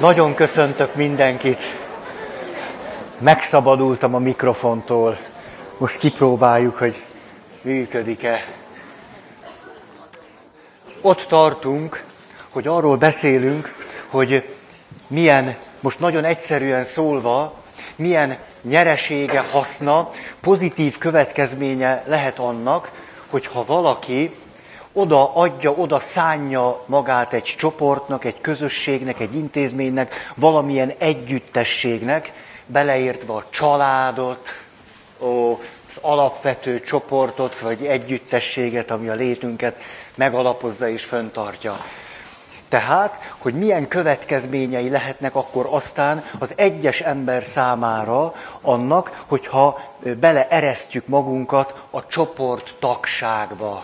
Nagyon köszöntök mindenkit. Megszabadultam a mikrofontól. Most kipróbáljuk, hogy működik-e. Ott tartunk, hogy arról beszélünk, hogy milyen, most nagyon egyszerűen szólva, milyen nyeresége, haszna, pozitív következménye lehet annak, hogyha valaki oda szánja magát egy csoportnak, egy közösségnek, egy intézménynek, valamilyen együttességnek, beleértve a családot, az alapvető csoportot, vagy együttességet, ami a létünket megalapozza és fenntartja. Tehát, hogy milyen következményei lehetnek akkor aztán az egyes ember számára annak, hogyha beleeresztjük magunkat a csoport tagságba.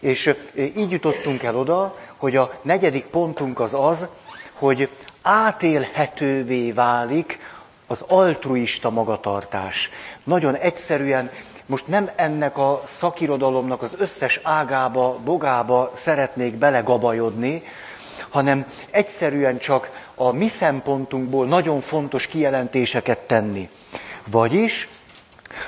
És így jutottunk el oda, hogy a negyedik pontunk az az, hogy átélhetővé válik az altruista magatartás. Nagyon egyszerűen, most nem ennek a szakirodalomnak az összes ágába, bogába szeretnék belegabajodni, hanem egyszerűen csak a mi szempontunkból nagyon fontos kijelentéseket tenni. Vagyis,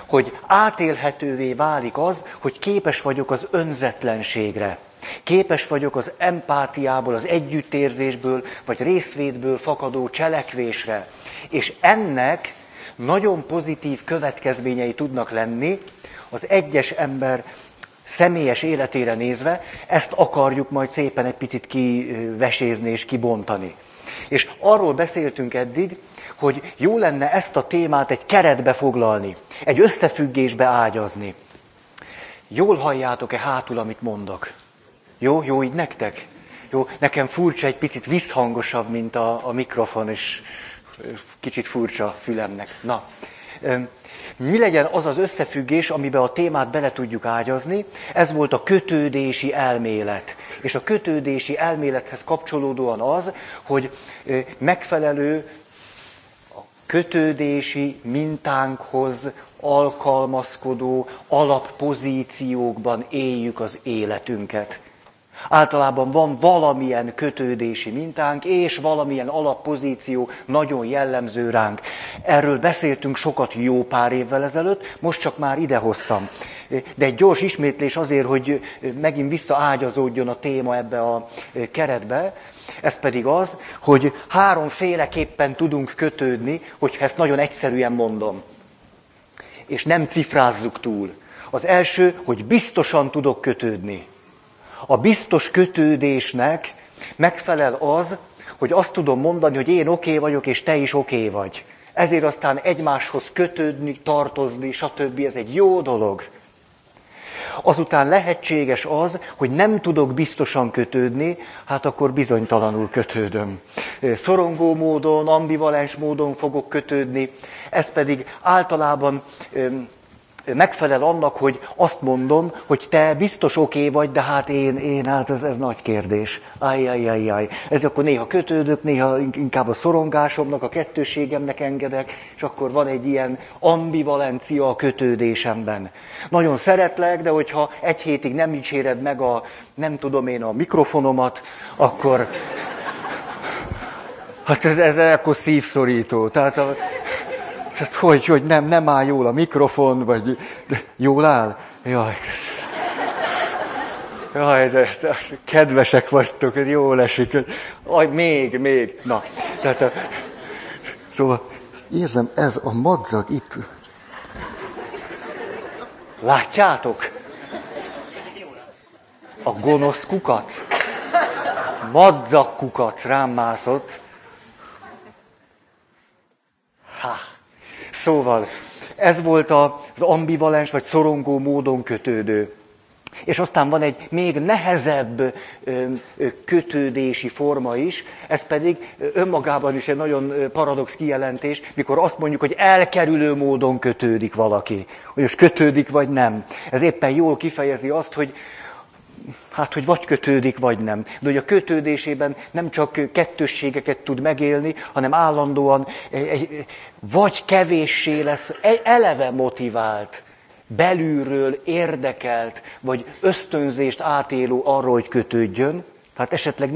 hogy átélhetővé válik az, hogy képes vagyok az önzetlenségre. Képes vagyok az empátiából, az együttérzésből, vagy részvétből fakadó cselekvésre. És ennek nagyon pozitív következményei tudnak lenni az egyes ember személyes életére nézve, ezt akarjuk majd szépen egy picit kivesézni és kibontani. És arról beszéltünk eddig, hogy jó lenne ezt a témát egy keretbe foglalni, egy összefüggésbe ágyazni. Jól halljátok-e hátul, amit mondok? Jó így nektek? Jó, nekem furcsa, egy picit visszhangosabb, mint a mikrofon, és kicsit furcsa fülemnek. Na, mi legyen az az összefüggés, amiben a témát bele tudjuk ágyazni? Ez volt a kötődési elmélet. És a kötődési elmélethez kapcsolódóan az, hogy megfelelő a kötődési mintánkhoz alkalmazkodó alappozíciókban éljük az életünket. Általában van valamilyen kötődési mintánk, és valamilyen alappozíció nagyon jellemző ránk. Erről beszéltünk sokat jó pár évvel ezelőtt, most csak már idehoztam. De egy gyors ismétlés azért, hogy megint visszaágyazódjon a téma ebbe a keretbe, ez pedig az, hogy háromféleképpen tudunk kötődni, hogyha ezt nagyon egyszerűen mondom, és nem cifrázzuk túl. Az első, hogy biztosan tudok kötődni. A biztos kötődésnek megfelel az, hogy azt tudom mondani, hogy én oké vagyok, és te is oké vagy. Ezért aztán egymáshoz kötődni, tartozni, stb. Ez egy jó dolog. Azután lehetséges az, hogy nem tudok biztosan kötődni, hát akkor bizonytalanul kötődöm. Szorongó módon, ambivalens módon fogok kötődni, ez pedig általában megfelel annak, hogy azt mondom, hogy te biztos oké vagy, de hát hát ez nagy kérdés. Ajjajjajjaj. Ez akkor néha kötődök, néha inkább a szorongásomnak, a kettőségemnek engedek, és akkor van egy ilyen ambivalencia a kötődésemben. Nagyon szeretlek, de hogyha egy hétig nem dicséred meg a mikrofonomat, akkor hát ez akkor szívszorító. Tehát hogy nem áll jól a mikrofon, vagy jól áll? Jaj, de kedvesek vagytok, jól esik. Aj, még. Na, tehát, szóval érzem, ez a madzag itt. Látjátok? A gonosz kukac. Madzag kukac rám mászott. Szóval, ez volt az ambivalens vagy szorongó módon kötődő. És aztán van egy még nehezebb kötődési forma is, ez pedig önmagában is egy nagyon paradox kijelentés, mikor azt mondjuk, hogy elkerülő módon kötődik valaki. Hogy most kötődik vagy nem. Ez éppen jól kifejezi azt, hogy hogy vagy kötődik, vagy nem. De hogy a kötődésében nem csak kettősségeket tud megélni, hanem állandóan vagy kevéssé lesz, eleve motivált, belülről érdekelt, vagy ösztönzést átélő arra, hogy kötődjön, Tehát esetleg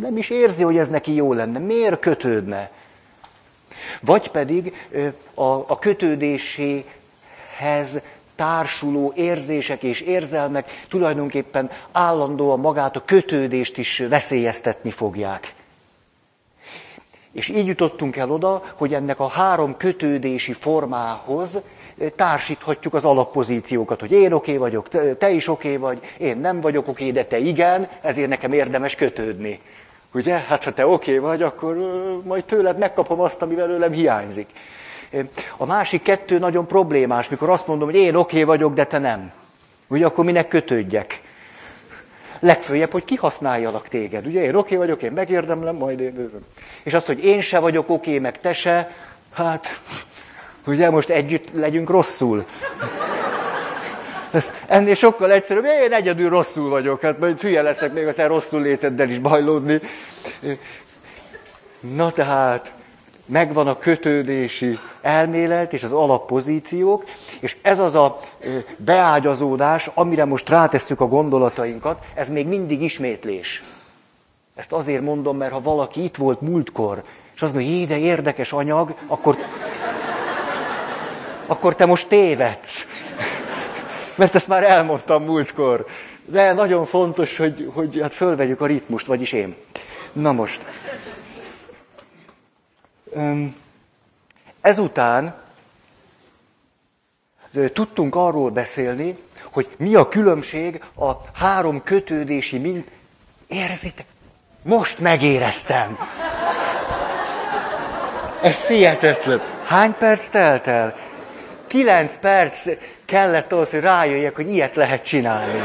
nem is érzi, hogy ez neki jó lenne. Miért kötődne? Vagy pedig a kötődéséhez társuló érzések és érzelmek tulajdonképpen állandóan magát a kötődést is veszélyeztetni fogják. És így jutottunk el oda, hogy ennek a három kötődési formához társíthatjuk az alappozíciókat, hogy én oké vagyok, te is oké vagy, én nem vagyok oké, de te igen, ezért nekem érdemes kötődni. Ugye? Hát ha te oké vagy, akkor majd tőled megkapom azt, ami belőlem hiányzik. A másik kettő nagyon problémás, mikor azt mondom, hogy én oké vagyok, de te nem. Ugye akkor minek kötődjek? Legfőjebb, hogy kihasználjalak téged. Ugye én oké vagyok, én megérdemlem, majd én... És az, hogy én se vagyok oké, meg te se, hát... Ugye most együtt legyünk rosszul. Ennél sokkal egyszerűbb, én egyedül rosszul vagyok, hát majd hülye leszek még a te rosszul léteddel is bajlódni. Na tehát, megvan a kötődési elmélet és az alappozíciók, és ez az a beágyazódás, amire most rátesszük a gondolatainkat, ez még mindig ismétlés. Ezt azért mondom, mert ha valaki itt volt múltkor, és azt mondja, hogy de érdekes anyag, akkor te most tévedsz. Mert ezt már elmondtam múltkor. De nagyon fontos, hogy hát fölvegyük a ritmust, vagyis én. Na most. Ezután tudtunk arról beszélni, hogy mi a különbség a három kötődési mint... Érzitek? Most megéreztem! Ez hihetetlen. Hány perc telt el? 9 perc kellett ahhoz, hogy rájöjjek, hogy ilyet lehet csinálni.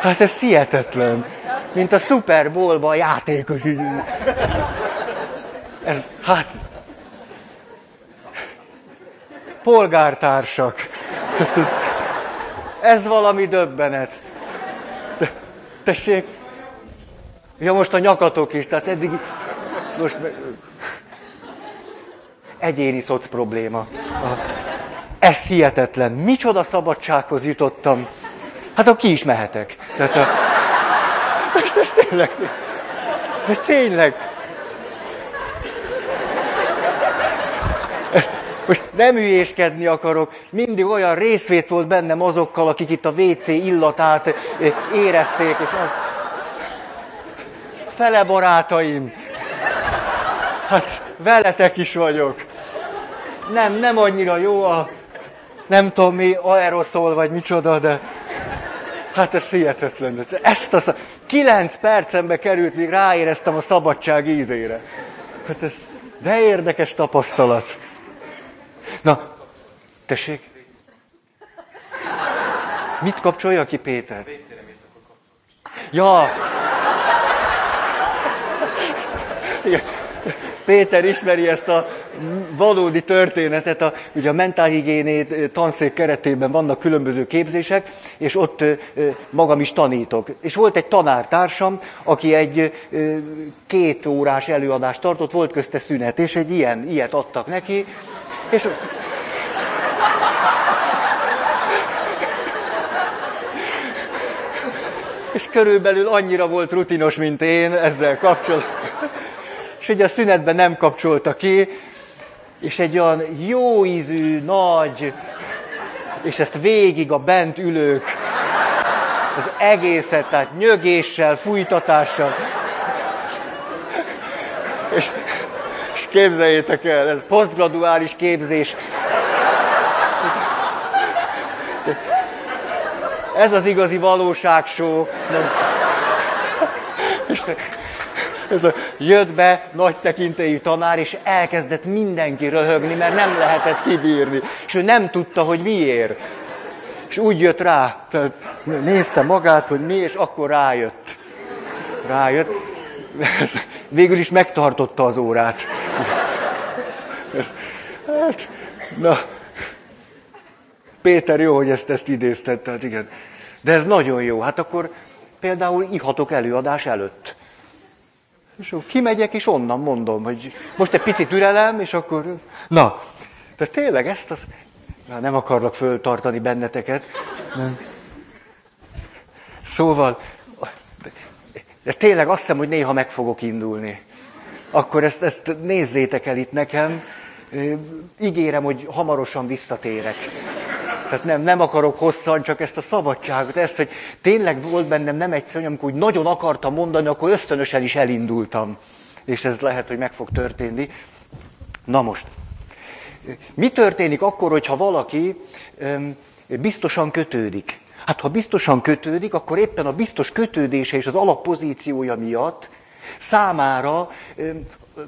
Hát ez hihetetlen. Mint a Super Bowl-ban a játékos. Ez, hát... Polgártársak. Hát ez valami döbbenet. Tessék. Ja, most a nyakatok is, tehát eddig... Most... Egyéni szoc probléma. Ez hihetetlen. Micsoda szabadsághoz jutottam. Hát akkor ki is mehetek. Tehát De tényleg. Most nem hülyéskedni akarok. Mindig olyan részvét volt bennem azokkal, akik itt a WC illatát érezték. És az... Fele barátaim. Hát... Veletek is vagyok. Nem annyira jó a, nem tudom mi, aeroszol vagy micsoda, de hát ez hihetetlen. 9 percembe került, míg ráéreztem a szabadság ízére. Hát ez de érdekes tapasztalat. Na, tessék. Mit kapcsolja ki Péter? Ja. Igen. Péter ismeri ezt a valódi történetet, ugye a mentálhigiéné tanszék keretében vannak különböző képzések, és ott magam is tanítok. És volt egy tanártársam, aki egy 2 órás előadást tartott, volt közte szünet, és egy ilyet adtak neki, és... és körülbelül annyira volt rutinos, mint én ezzel kapcsolatban. És ugye a szünetben nem kapcsolta ki, és egy olyan jó ízű, nagy, és ezt végig a bent ülők, az egészet, tehát nyögéssel, fújtatással. És képzeljétek el, ez posztgraduális képzés. Ez az igazi valóságshow. Jött be nagy tekintélyű tanár, és elkezdett mindenki röhögni, mert nem lehetett kibírni. És ő nem tudta, hogy miért. És úgy jött rá, tehát nézte magát, hogy mi, és akkor rájött. Végül is megtartotta az órát. Hát, na. Péter, jó, hogy ezt idézted, tehát igen. De ez nagyon jó. Hát akkor például ihatok előadás előtt. És akkor kimegyek, és onnan mondom, hogy most egy picit ürelem, és akkor... Na, de tényleg ezt az... Na, nem akarlak föltartani benneteket. Nem. Szóval, De tényleg azt hiszem, hogy néha meg fogok indulni. Akkor ezt nézzétek el itt nekem. Ígérem, hogy hamarosan visszatérek. Tehát nem akarok hosszan, csak ezt a szabadságot, ezt, hogy tényleg volt bennem nem egyszer, amikor úgy nagyon akartam mondani, akkor ösztönösen is elindultam. És ez lehet, hogy meg fog történni. Na most, mi történik akkor, hogyha valaki biztosan kötődik? Hát ha biztosan kötődik, akkor éppen a biztos kötődése és az alappozíciója miatt számára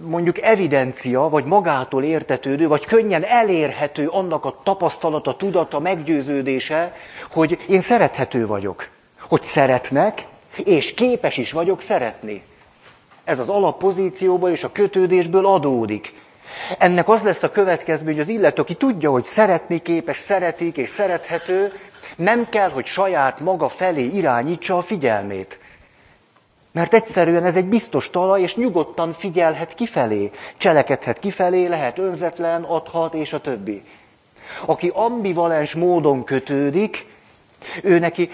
mondjuk evidencia, vagy magától értetődő, vagy könnyen elérhető annak a tapasztalata, tudata, meggyőződése, hogy én szerethető vagyok, hogy szeretnek, és képes is vagyok szeretni. Ez az alappozícióból és a kötődésből adódik. Ennek az lesz a következmény, hogy az illető, aki tudja, hogy szeretni képes, szeretik és szerethető, nem kell, hogy saját maga felé irányítsa a figyelmét. Mert egyszerűen ez egy biztos talaj, és nyugodtan figyelhet kifelé, cselekedhet kifelé, lehet önzetlen, adhat, és a többi. Aki ambivalens módon kötődik, ő neki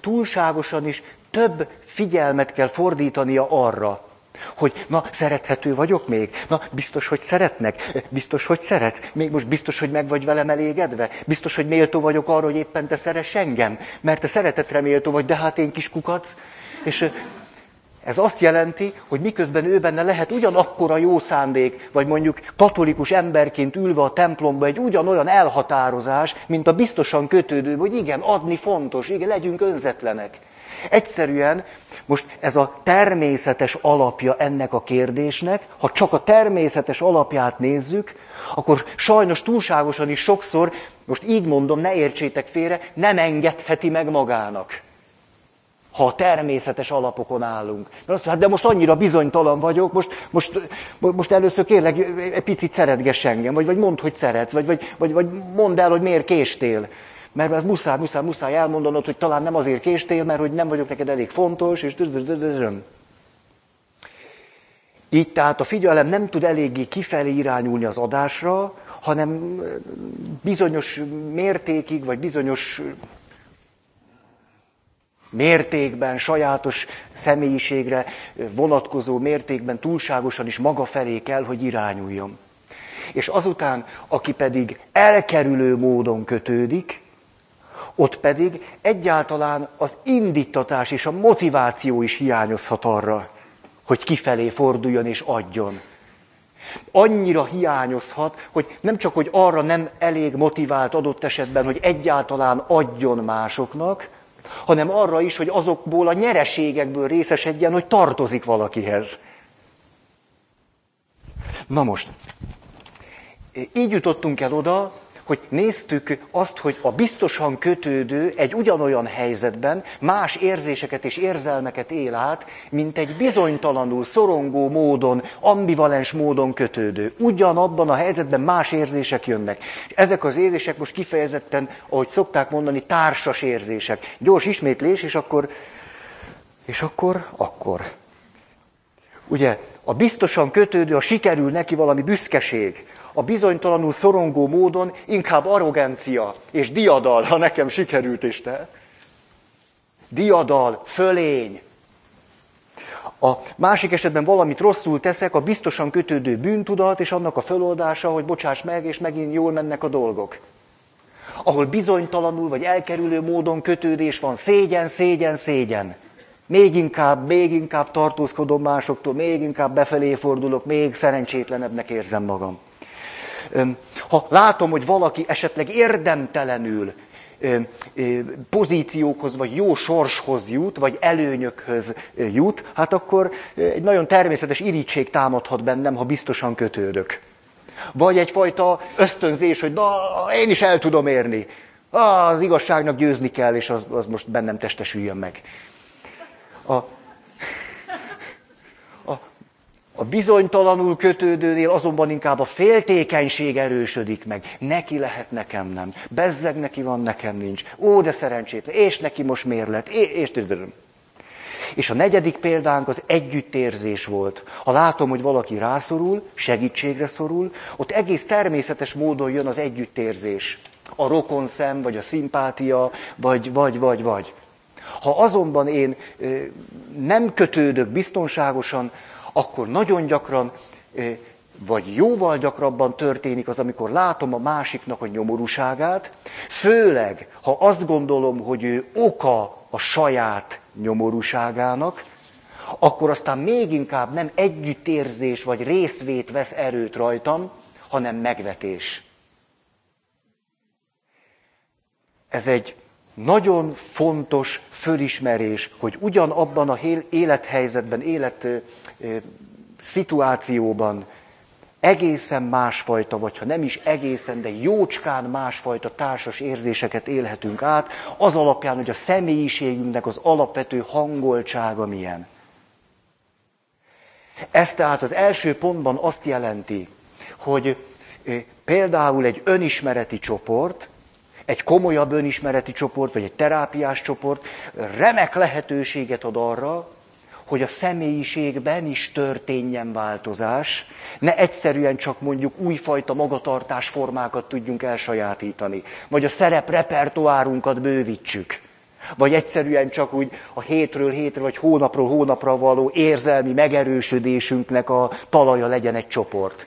túlságosan is több figyelmet kell fordítania arra, hogy na, szerethető vagyok még? Na, biztos, hogy szeretnek? Biztos, hogy szeretsz? Még most biztos, hogy meg vagy velem elégedve? Biztos, hogy méltó vagyok arra, hogy éppen te szeress engem? Mert te szeretetre méltó vagy, de hát én kis kukac. És ez azt jelenti, hogy miközben ő benne lehet ugyanakkora jó szándék, vagy mondjuk katolikus emberként ülve a templomba egy ugyanolyan elhatározás, mint a biztosan kötődő, hogy igen, adni fontos, igen, legyünk önzetlenek. Egyszerűen most ez a természetes alapja ennek a kérdésnek, ha csak a természetes alapját nézzük, akkor sajnos túlságosan is sokszor, most így mondom, ne értsétek félre, nem engedheti meg magának, ha a természetes alapokon állunk. Mert azt mondja, hát de most annyira bizonytalan vagyok, most először kérlek, egy picit szeretgess engem, vagy mondd, hogy szeretsz, vagy mondd el, hogy miért késtél. Mert muszáj elmondanod, hogy talán nem azért késtél, mert hogy nem vagyok neked elég fontos, és... Így tehát a figyelem nem tud eléggé kifelé irányulni az adásra, hanem bizonyos mértékig, vagy bizonyos mértékben, sajátos személyiségre vonatkozó mértékben túlságosan is maga felé kell, hogy irányuljon. És azután, aki pedig elkerülő módon kötődik, ott pedig egyáltalán az indítatás és a motiváció is hiányozhat arra, hogy kifelé forduljon és adjon. Annyira hiányozhat, hogy nem csak, hogy arra nem elég motivált adott esetben, hogy egyáltalán adjon másoknak, hanem arra is, hogy azokból a nyereségekből részesedjen, hogy tartozik valakihez. Na most, így jutottunk el oda, hogy néztük azt, hogy a biztosan kötődő egy ugyanolyan helyzetben más érzéseket és érzelmeket él át, mint egy bizonytalanul, szorongó módon, ambivalens módon kötődő. Ugyanabban a helyzetben más érzések jönnek. Ezek az érzések most kifejezetten, ahogy szokták mondani, társas érzések. Gyors ismétlés, és akkor. Ugye, a biztosan kötődő, ha sikerül neki valami büszkeség, a bizonytalanul szorongó módon inkább arrogancia és diadal, ha nekem sikerült és te. Diadal, fölény. A másik esetben valamit rosszul teszek, a biztosan kötődő bűntudat és annak a föloldása, hogy bocsáss meg, és megint jól mennek a dolgok. Ahol bizonytalanul vagy elkerülő módon kötődés van, szégyen, szégyen, szégyen. Még inkább tartózkodom másoktól, még inkább befelé fordulok, még szerencsétlenebbnek érzem magam. Ha látom, hogy valaki esetleg érdemtelenül pozíciókhoz, vagy jó sorshoz jut, vagy előnyökhöz jut, hát akkor egy nagyon természetes irítség támadhat bennem, ha biztosan kötődök. Vagy egyfajta ösztönzés, hogy na, én is el tudom érni. Az igazságnak győzni kell, és az most bennem testesüljön meg. A bizonytalanul kötődőnél azonban inkább a féltékenység erősödik meg. Neki lehet, nekem nem. Bezzeg, neki van, nekem nincs. Ó, de szerencsétlen. És neki most miért lett? És a negyedik példánk az együttérzés volt. Ha látom, hogy valaki rászorul, segítségre szorul, ott egész természetes módon jön az együttérzés. A rokonszem, vagy a szimpátia, vagy. Ha azonban én nem kötődök biztonságosan, akkor nagyon gyakran, vagy jóval gyakrabban történik az, amikor látom a másiknak a nyomorúságát, főleg, ha azt gondolom, hogy ő oka a saját nyomorúságának, akkor aztán még inkább nem együttérzés vagy részvét vesz erőt rajtam, hanem megvetés. Ez egy nagyon fontos fölismerés, hogy ugyanabban a élethelyzetben, életszituációban egészen másfajta, vagy ha nem is egészen, de jócskán másfajta társas érzéseket élhetünk át, az alapján, hogy a személyiségünknek az alapvető hangoltsága milyen. Ez tehát az első pontban azt jelenti, hogy például egy önismereti csoport, egy komolyabb önismereti csoport, vagy egy terápiás csoport remek lehetőséget ad arra, hogy a személyiségben is történjen változás, ne egyszerűen csak mondjuk újfajta magatartásformákat tudjunk elsajátítani, vagy a szerep repertoárunkat bővítsük, vagy egyszerűen csak úgy a hétről hétre, vagy hónapról hónapra való érzelmi megerősödésünknek a talaja legyen egy csoport.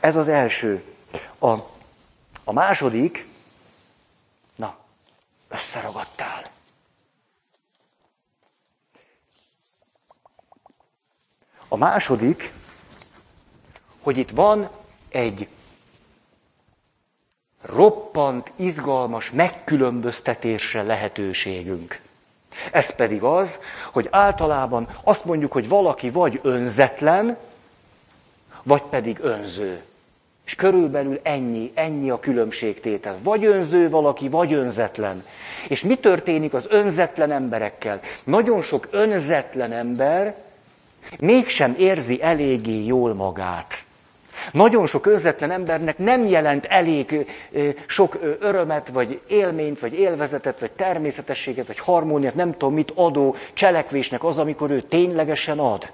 Ez az első. A második, na, összeragadtál. A második, hogy itt van egy roppant, izgalmas megkülönböztetésre lehetőségünk. Ez pedig az, hogy általában azt mondjuk, hogy valaki vagy önzetlen, vagy pedig önző. És körülbelül ennyi a különbségtétel. Vagy önző valaki, vagy önzetlen. És mi történik az önzetlen emberekkel? Nagyon sok önzetlen ember mégsem érzi eléggé jól magát. Nagyon sok önzetlen embernek nem jelent elég sok örömet, vagy élményt, vagy élvezetet, vagy természetességet, vagy harmóniát, nem tudom mit adó cselekvésnek az, amikor ő ténylegesen ad.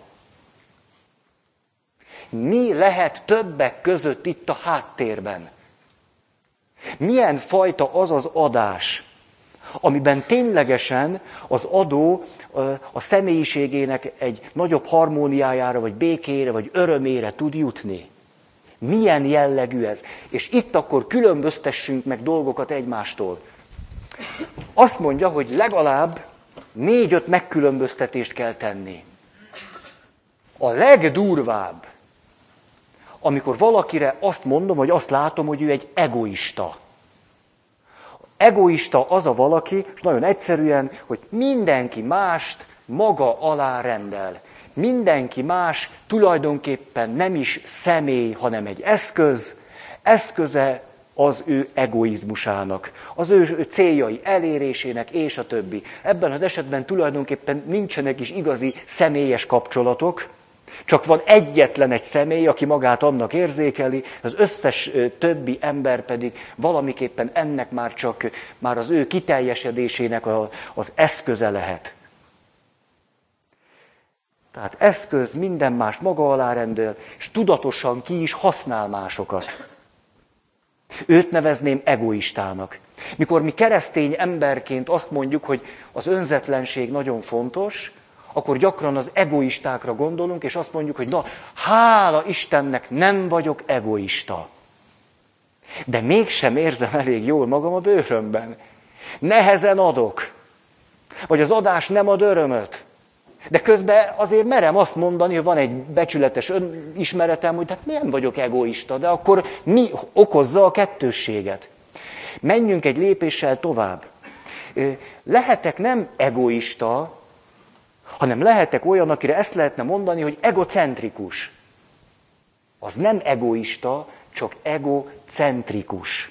Mi lehet többek között itt a háttérben? Milyen fajta az az adás, amiben ténylegesen az adó a személyiségének egy nagyobb harmóniájára, vagy békére, vagy örömére tud jutni? Milyen jellegű ez? És itt akkor különböztessünk meg dolgokat egymástól. Azt mondja, hogy legalább 4-5 megkülönböztetést kell tenni. A legdurvább, amikor valakire azt mondom, vagy azt látom, hogy ő egy egoista. Egoista az a valaki, és nagyon egyszerűen, hogy mindenki mást maga alá rendel. Mindenki más tulajdonképpen nem is személy, hanem egy eszköz. Eszköze az ő egoizmusának, az ő céljai elérésének, és a többi. Ebben az esetben tulajdonképpen nincsenek is igazi személyes kapcsolatok, csak van egyetlen egy személy, aki magát annak érzékeli, az összes többi ember pedig valamiképpen ennek már az ő kiteljesedésének az eszköze lehet. Tehát eszköz, minden más maga alá rendel, és tudatosan ki is használ másokat. Őt nevezném egoistának. Mikor mi keresztény emberként azt mondjuk, hogy az önzetlenség nagyon fontos, akkor gyakran az egoistákra gondolunk, és azt mondjuk, hogy na, hála Istennek, nem vagyok egoista. De mégsem érzem elég jól magam a bőrömben. Nehezen adok. Vagy az adás nem ad örömöt. De közben azért merem azt mondani, hogy van egy becsületes önismeretem, hogy hát nem vagyok egoista, de akkor mi okozza a kettősséget? Menjünk egy lépéssel tovább. Lehetek nem egoista, hanem lehetek olyan, akire ezt lehetne mondani, hogy egocentrikus. Az nem egoista, csak egocentrikus.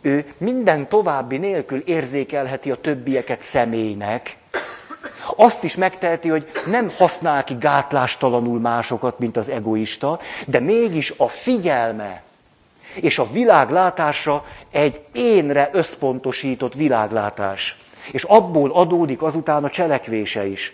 Ő minden további nélkül érzékelheti a többieket személynek. Azt is megteheti, hogy nem használ ki gátlástalanul másokat, mint az egoista, de mégis a figyelme és a világlátása egy énre összpontosított világlátás. És abból adódik azután a cselekvése is.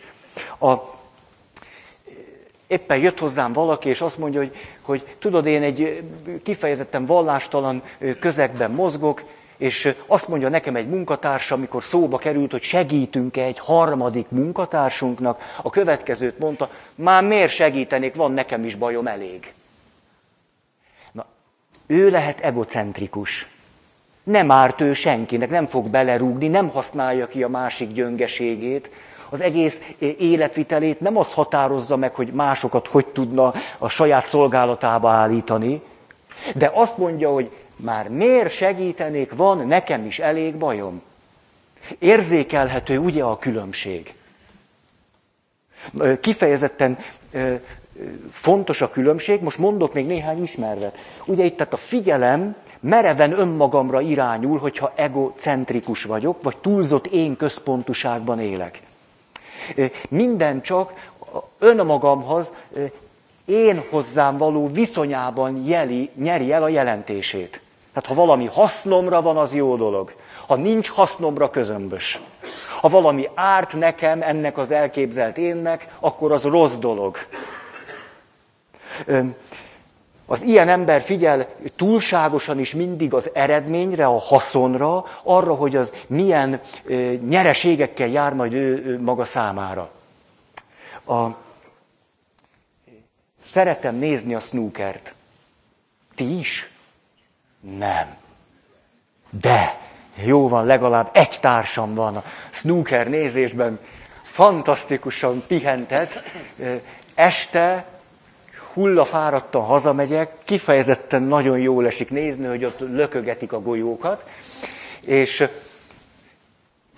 Éppen jött hozzám valaki, és azt mondja, hogy tudod, én egy kifejezetten vallástalan közegben mozgok, És azt mondja nekem egy munkatársa, amikor szóba került, hogy segítünk-e egy harmadik munkatársunknak, a következőt mondta, már miért segítenék, van nekem is bajom elég. Na, ő lehet egocentrikus. Nem árt ő senkinek, nem fog belerúgni, nem használja ki a másik gyöngeségét. Az egész életvitelét nem az határozza meg, hogy másokat hogy tudna a saját szolgálatába állítani, de azt mondja, hogy már miért segítenék, van nekem is elég bajom. Érzékelhető ugye a különbség. Kifejezetten fontos a különbség, most mondok még néhány ismervet. Ugye itt tehát a figyelem mereven önmagamra irányul, hogyha egocentrikus vagyok, vagy túlzott én központuságban élek. Minden csak önmagamhoz, én hozzám való viszonyában nyeri el a jelentését. Tehát ha valami hasznomra van, az jó dolog. Ha nincs hasznomra, közömbös. Ha valami árt nekem, ennek az elképzelt énnek, akkor az rossz dolog. Az ilyen ember figyel túlságosan is mindig az eredményre, a haszonra, arra, hogy az milyen nyereségekkel jár majd ő maga számára. Szeretem nézni a snookert. Ti is? Nem. De jó van, legalább egy társam van a snooker nézésben. Fantasztikusan pihentet. Este hullafáradtan hazamegyek, kifejezetten nagyon jól esik nézni, hogy ott lökögetik a golyókat. És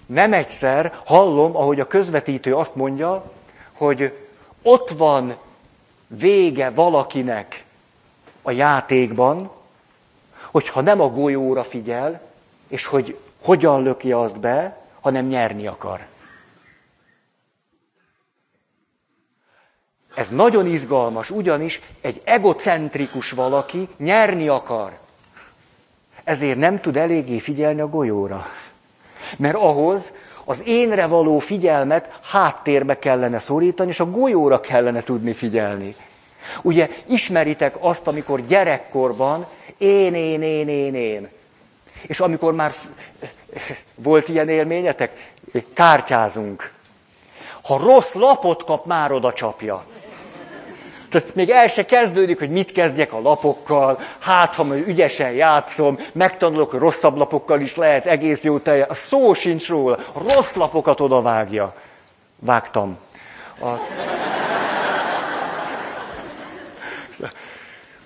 nem egyszer hallom, ahogy a közvetítő azt mondja, hogy ott van vége valakinek a játékban, hogyha nem a golyóra figyel, és hogy hogyan löki azt be, hanem nyerni akar. Ez nagyon izgalmas, ugyanis egy egocentrikus valaki nyerni akar. Ezért nem tud eléggé figyelni a golyóra. Mert ahhoz az énre való figyelmet háttérbe kellene szorítani, és a golyóra kellene tudni figyelni. Ugye ismeritek azt, amikor gyerekkorban én. És amikor már volt ilyen élményetek, kártyázunk. Ha rossz lapot kap, már oda csapja. Tehát még el se kezdődik, hogy mit kezdjek a lapokkal, hát ha majd ügyesen játszom, megtanulok, hogy rosszabb lapokkal is lehet egész jó teljesen. A szó sincs róla, a rossz lapokat odavágja. Vágtam.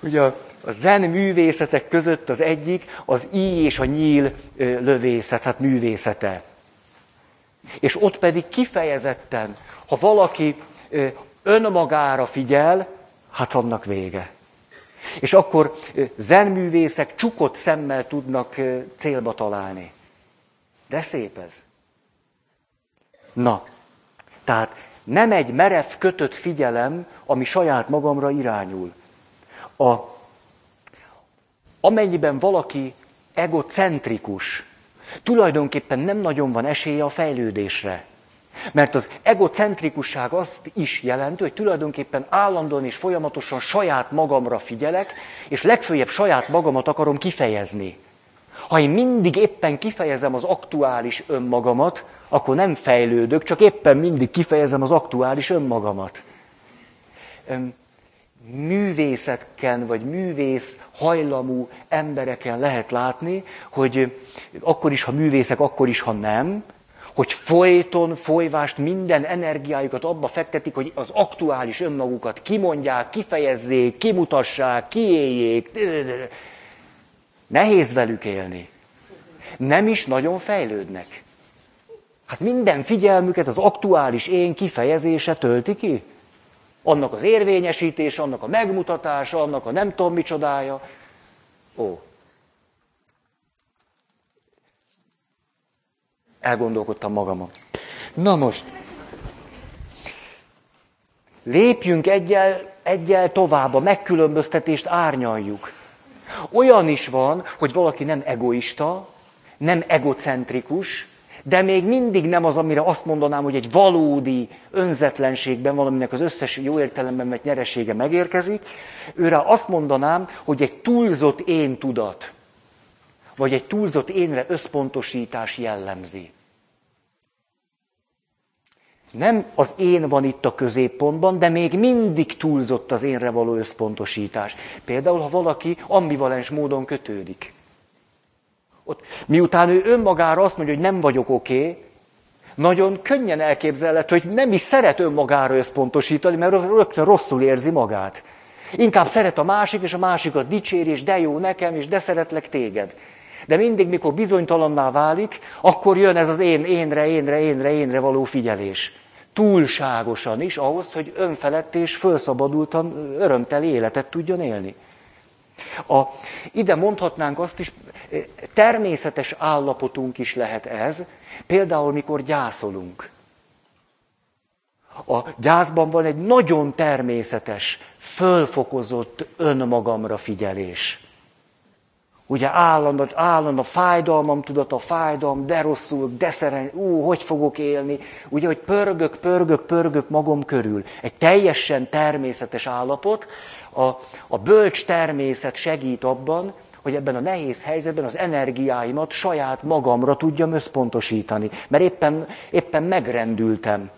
Ugye a zen művészetek között az egyik, az íj és a nyíl lövészet, hát művészete. És ott pedig kifejezetten, ha valaki önmagára figyel, hát annak vége. És akkor zenművészek csukott szemmel tudnak célba találni. De szép ez. Na, tehát nem egy merev kötött figyelem, ami saját magamra irányul. Amennyiben valaki egocentrikus, tulajdonképpen nem nagyon van esélye a fejlődésre. Mert az egocentrikusság azt is jelenti, hogy tulajdonképpen állandóan és folyamatosan saját magamra figyelek, és legfőjebb saját magamat akarom kifejezni. Ha én mindig éppen kifejezem az aktuális önmagamat, akkor nem fejlődök, csak éppen mindig kifejezem az aktuális önmagamat. Művészeken vagy művész hajlamú embereken lehet látni, hogy akkor is, ha művészek, akkor is, ha nem, hogy folyvást minden energiájukat abba fektetik, hogy az aktuális önmagukat kimondják, kifejezzék, kimutassák, kiéljék. Nehéz velük élni. Nem is nagyon fejlődnek. Hát minden figyelmüket az aktuális én kifejezése tölti ki. Annak az érvényesítése, annak a megmutatása, annak a nem tudom micsodája. Elgondolkodtam magamon. Na most, lépjünk egyel tovább, a megkülönböztetést árnyaljuk. Olyan is van, hogy valaki nem egoista, nem egocentrikus, de még mindig nem az, amire azt mondanám, hogy egy valódi önzetlenségben valaminek az összes jó értelemben vett nyeresége megérkezik. Őre azt mondanám, hogy egy túlzott én tudat. vagy egy túlzott énre összpontosítás jellemzi. Nem az én van itt a középpontban, de még mindig túlzott az énre való összpontosítás. Például, ha valaki ambivalens módon kötődik. Ott, miután ő önmagára azt mondja, hogy nem vagyok oké, nagyon könnyen elképzelhető, hogy nem is szeret önmagára összpontosítani, mert rögtön rosszul érzi magát. Inkább szeret a másik, és a másikat dicséri, és de jó nekem, és de szeretlek téged. De mindig, mikor bizonytalanná válik, akkor jön ez az énre való figyelés. Túlságosan is ahhoz, hogy önfelett és fölszabadultan, örömteli életet tudjon élni. Ide mondhatnánk azt is, természetes állapotunk is lehet ez, például mikor gyászolunk. A gyászban van egy nagyon természetes, fölfokozott önmagamra figyelés. Ugye állandóan a fájdalmam tudata, a fájdalom, de rosszul, de szerencsétlen, hogy fogok élni. Ugye, hogy pörgök magam körül. Egy teljesen természetes állapot. A bölcs természet segít abban, hogy ebben a nehéz helyzetben az energiáimat saját magamra tudjam összpontosítani. Mert éppen megrendültem.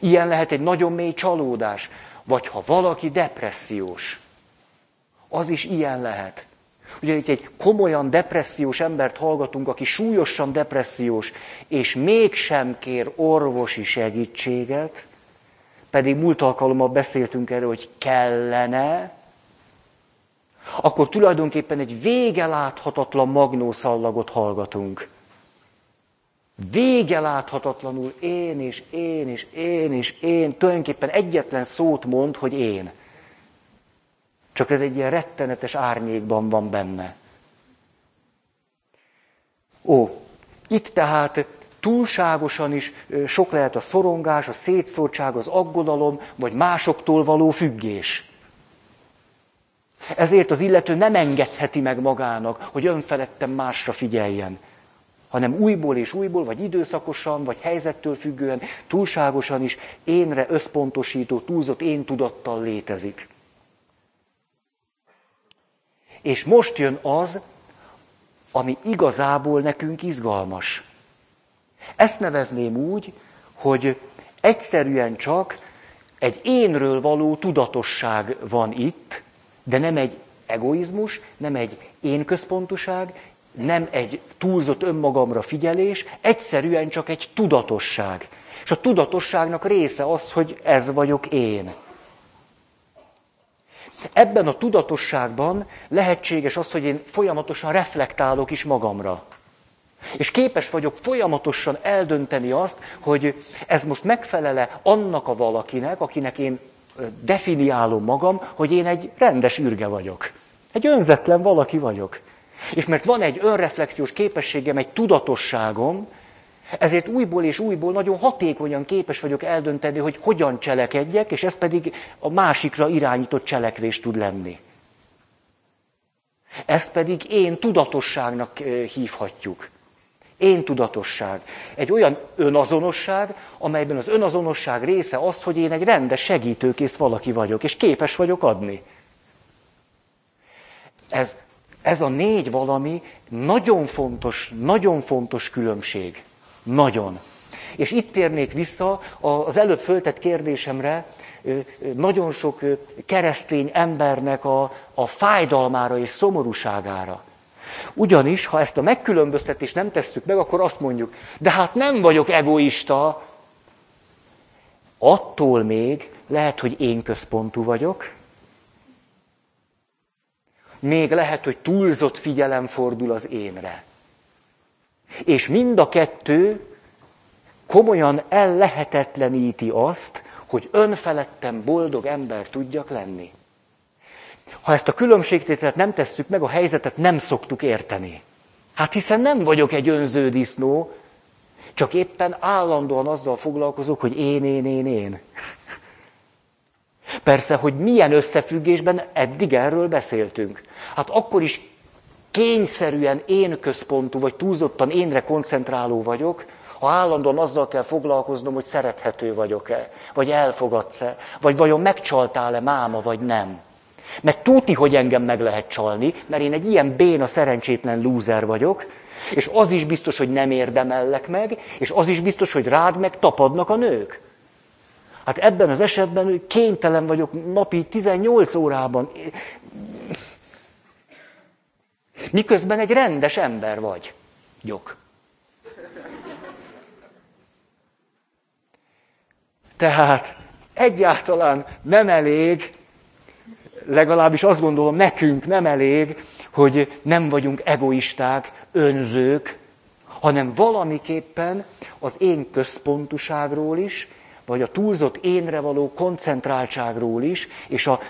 Ilyen lehet egy nagyon mély csalódás. Vagy ha valaki depressziós. Az is ilyen lehet. Ugye itt egy komolyan depressziós embert hallgatunk, aki súlyosan depressziós, és mégsem kér orvosi segítséget, pedig múlt alkalommal beszéltünk erről, hogy kellene, akkor tulajdonképpen egy vége láthatatlan magnószallagot hallgatunk. Vége láthatatlanul én, tulajdonképpen egyetlen szót mond, hogy én. Csak ez egy ilyen rettenetes árnyékban van benne. Itt tehát túlságosan is sok lehet a szorongás, a szétszórtság, az aggodalom, vagy másoktól való függés. Ezért az illető nem engedheti meg magának, hogy önfeledten másra figyeljen, hanem újból és újból, vagy időszakosan, vagy helyzettől függően, túlságosan is énre összpontosító, túlzott éntudattal létezik. És most jön az, ami igazából nekünk izgalmas. Ezt nevezném úgy, hogy egyszerűen csak egy énről való tudatosság van itt, de nem egy egoizmus, nem egy énközpontuság, nem egy túlzott önmagamra figyelés, egyszerűen csak egy tudatosság. És a tudatosságnak része az, hogy ez vagyok én. Ebben a tudatosságban lehetséges az, hogy én folyamatosan reflektálok is magamra. És képes vagyok folyamatosan eldönteni azt, hogy ez most megfelele annak a valakinek, akinek én definiálom magam, hogy én egy rendes ürge vagyok. Egy önzetlen valaki vagyok. És mert van egy önreflexiós képességem, egy tudatosságom, ezért újból és újból nagyon hatékonyan képes vagyok eldönteni, hogy hogyan cselekedjek, és ez pedig a másikra irányított cselekvés tud lenni. Ezt pedig én tudatosságnak hívhatjuk. Én tudatosság. Egy olyan önazonosság, amelyben az önazonosság része az, hogy én egy rendes segítőkész valaki vagyok, és képes vagyok adni. Ez a négy valami nagyon fontos különbség. Nagyon. És itt térnék vissza az előbb föltett kérdésemre, nagyon sok keresztény embernek a fájdalmára és szomorúságára. Ugyanis, ha ezt a megkülönböztetést nem tesszük meg, akkor azt mondjuk, de hát nem vagyok egoista. Attól még lehet, hogy én központú vagyok, még lehet, hogy túlzott figyelem fordul az énre. És mind a kettő komolyan ellehetetleníti azt, hogy önfeledten boldog ember tudjak lenni. Ha ezt a különbségtételt nem tesszük meg, a helyzetet nem szoktuk érteni. Hát hiszen nem vagyok egy önző disznó, csak éppen állandóan azzal foglalkozok, hogy én. Persze, hogy milyen összefüggésben eddig erről beszéltünk. Hát akkor is kényszerűen én központú, vagy túlzottan énre koncentráló vagyok, ha állandóan azzal kell foglalkoznom, hogy szerethető vagyok-e, vagy elfogadsz-e, vagy vajon megcsaltál-e máma, vagy nem. Mert tudni, hogy engem meg lehet csalni, mert én egy ilyen béna, szerencsétlen lúzer vagyok, és az is biztos, hogy nem érdemellek meg, és az is biztos, hogy rád meg tapadnak a nők. Hát ebben az esetben kénytelen vagyok napi 18 órában. Miközben egy rendes ember vagy. Gyok. Tehát egyáltalán nem elég, legalábbis azt gondolom, nekünk nem elég, hogy nem vagyunk egoisták, önzők, hanem valamiképpen az én központuságról is, vagy a túlzott énre való koncentráltságról is, és a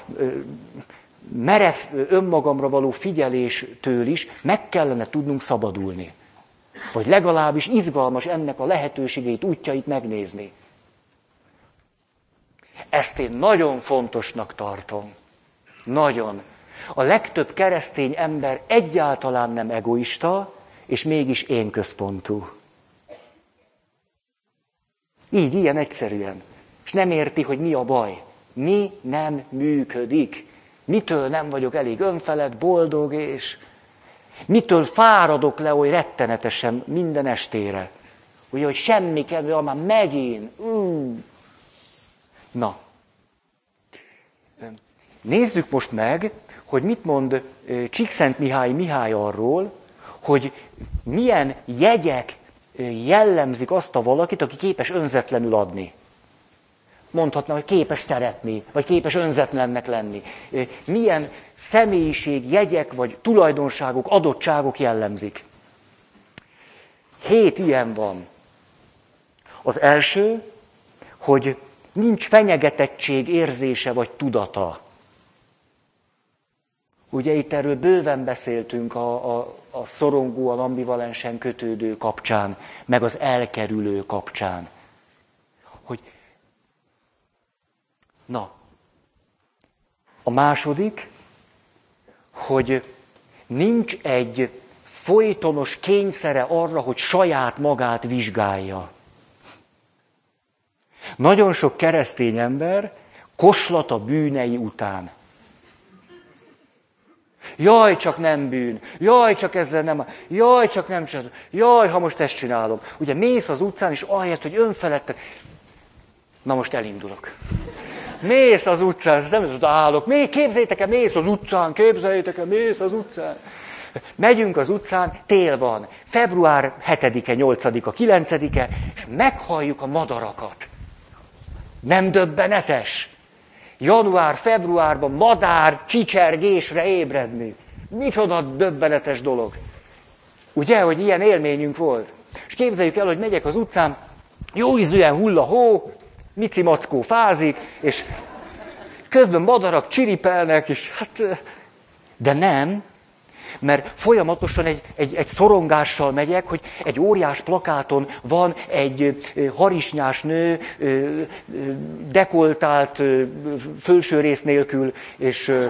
merev önmagamra való figyeléstől is meg kellene tudnunk szabadulni. Vagy legalábbis izgalmas ennek a lehetőségeit, útjait megnézni. Ezt én nagyon fontosnak tartom. Nagyon. A legtöbb keresztény ember egyáltalán nem egoista, és mégis én központú. Így, ilyen egyszerűen. És nem érti, hogy mi a baj. Mi nem működik. Mitől nem vagyok elég önfelett, boldog, és mitől fáradok le oly rettenetesen minden estére. Ugye, hogy semmi kedve, már megint. Na. Nézzük most meg, hogy mit mond Csíkszent Mihály arról, hogy milyen jegyek jellemzik azt a valakit, aki képes önzetlenül adni. Mondhatna, hogy képes szeretni, vagy képes önzetlennek lenni. Milyen személyiség, jegyek, vagy tulajdonságok, adottságok jellemzik. 7 ilyen van. Az első, hogy nincs fenyegetettség érzése, vagy tudata. Ugye itt erről bőven beszéltünk a szorongóan, ambivalensen kötődő kapcsán, meg az elkerülő kapcsán. Hogy... Na, a második, hogy nincs egy folytonos kényszere arra, hogy saját magát vizsgálja. Nagyon sok keresztény ember koslat a bűnei után. Jaj, csak nem bűn, jaj, csak ezzel nem, jaj, csak nem csinálom, jaj, ha most ezt csinálom. Ugye mész az utcán, és ahelyett, hogy önfeledtek, na most elindulok. Mész az utcán, nem az állok, képzeljétek el, mész az utcán, Megyünk az utcán, tél van, február 7-e, 8-a, 9-e, és meghalljuk a madarakat. Nem döbbenetes? Január-februárban madár csicsergésre ébredni. Micsoda döbbenetes dolog. Ugye, hogy ilyen élményünk volt? És képzeljük el, hogy megyek az utcán, jó ízűen hull a hó, Mici mackó fázik, és közben madarak csiripelnek, és hát... De nem, mert folyamatosan egy szorongással megyek, hogy egy óriás plakáton van egy harisnyás nő, dekoltált, felső rész nélkül, és...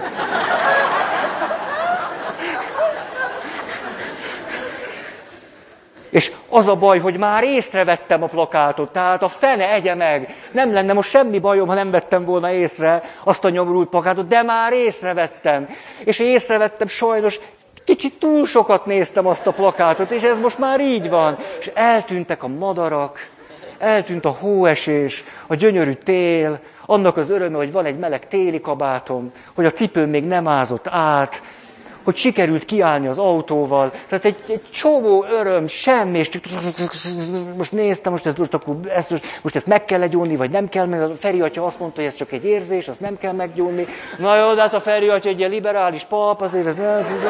És az a baj, hogy már észrevettem a plakátot, tehát a fene egye meg. Nem lenne most semmi bajom, ha nem vettem volna észre azt a nyomorult plakátot, de már észrevettem. És észrevettem, sajnos kicsit túl sokat néztem azt a plakátot, és ez most már így van. És eltűntek a madarak, eltűnt a hóesés, a gyönyörű tél, annak az öröme, hogy van egy meleg téli kabátom, hogy a cipőm még nem ázott át, hogy sikerült kiállni az autóval, tehát egy csomó öröm, semmi, és csak most néztem, most ezt meg kell legyónni, vagy nem kell, mert a Feri atya azt mondta, hogy ez csak egy érzés, azt nem kell meggyónni. Na jó, de hát a Feri atya egy ilyen liberális pap, azért ez nem tudom.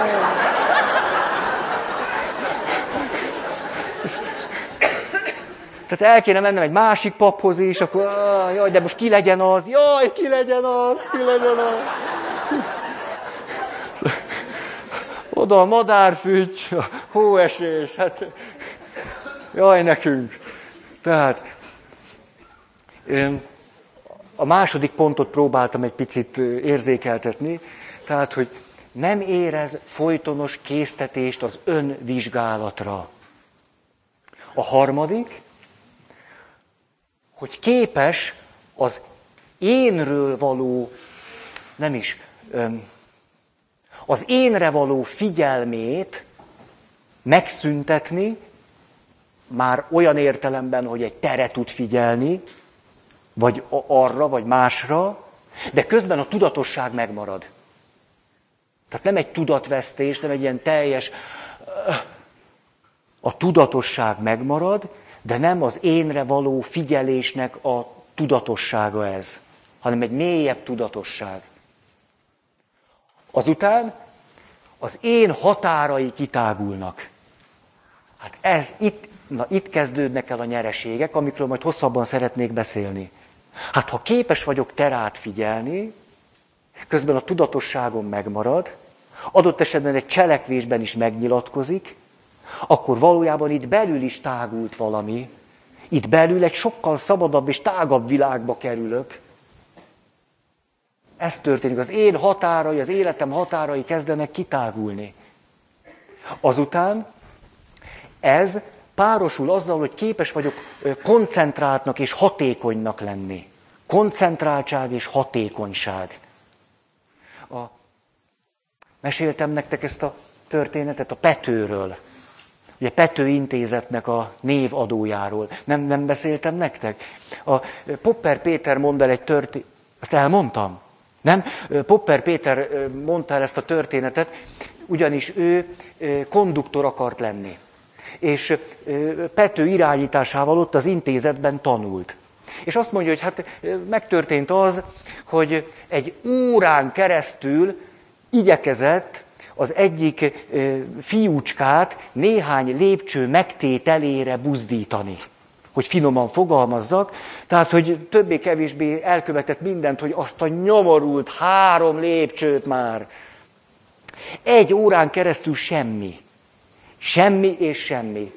Tehát el kéne mennem egy másik paphoz is, akkor jaj, de most ki legyen az, jaj, ki legyen az. Oda a madárfügy, a hóesés, hát jaj nekünk. Tehát a második pontot próbáltam egy picit érzékeltetni, tehát, hogy nem érez folytonos késztetést az önvizsgálatra. A harmadik, hogy képes az énről való, nem is, az énre való figyelmét megszüntetni, már olyan értelemben, hogy egy tere tud figyelni, vagy arra, vagy másra, de közben a tudatosság megmarad. Tehát nem egy tudatvesztés, nem egy ilyen teljes... A tudatosság megmarad, de nem az énre való figyelésnek a tudatossága ez, hanem egy mélyebb tudatosság. Azután az én határai kitágulnak. Hát itt kezdődnek el a nyereségek, amikről majd hosszabban szeretnék beszélni. Hát ha képes vagyok terát figyelni, közben a tudatosságom megmarad, adott esetben egy cselekvésben is megnyilatkozik, akkor valójában itt belül is tágult valami. Itt belül egy sokkal szabadabb és tágabb világba kerülök. Ez történik. Az én határai, az életem határai kezdenek kitágulni. Azután ez párosul azzal, hogy képes vagyok koncentráltnak és hatékonynak lenni. Koncentráltság és hatékonyság. Meséltem nektek ezt a történetet a Petőről. Ugye Pető intézetnek a névadójáról. Nem beszéltem nektek? A Popper Péter mond el egy történetet. Azt elmondtam? Nem? Popper Péter mondta el ezt a történetet, ugyanis ő konduktor akart lenni. És Pető irányításával ott az intézetben tanult. És azt mondja, hogy hát megtörtént az, hogy egy órán keresztül igyekezett az egyik fiúcskát néhány lépcső megtételére buzdítani. Hogy finoman fogalmazzak, tehát, hogy többé-kevésbé elkövetett mindent, hogy azt a nyomorult 3 lépcsőt már. 1 órán keresztül semmi. Semmi és semmi.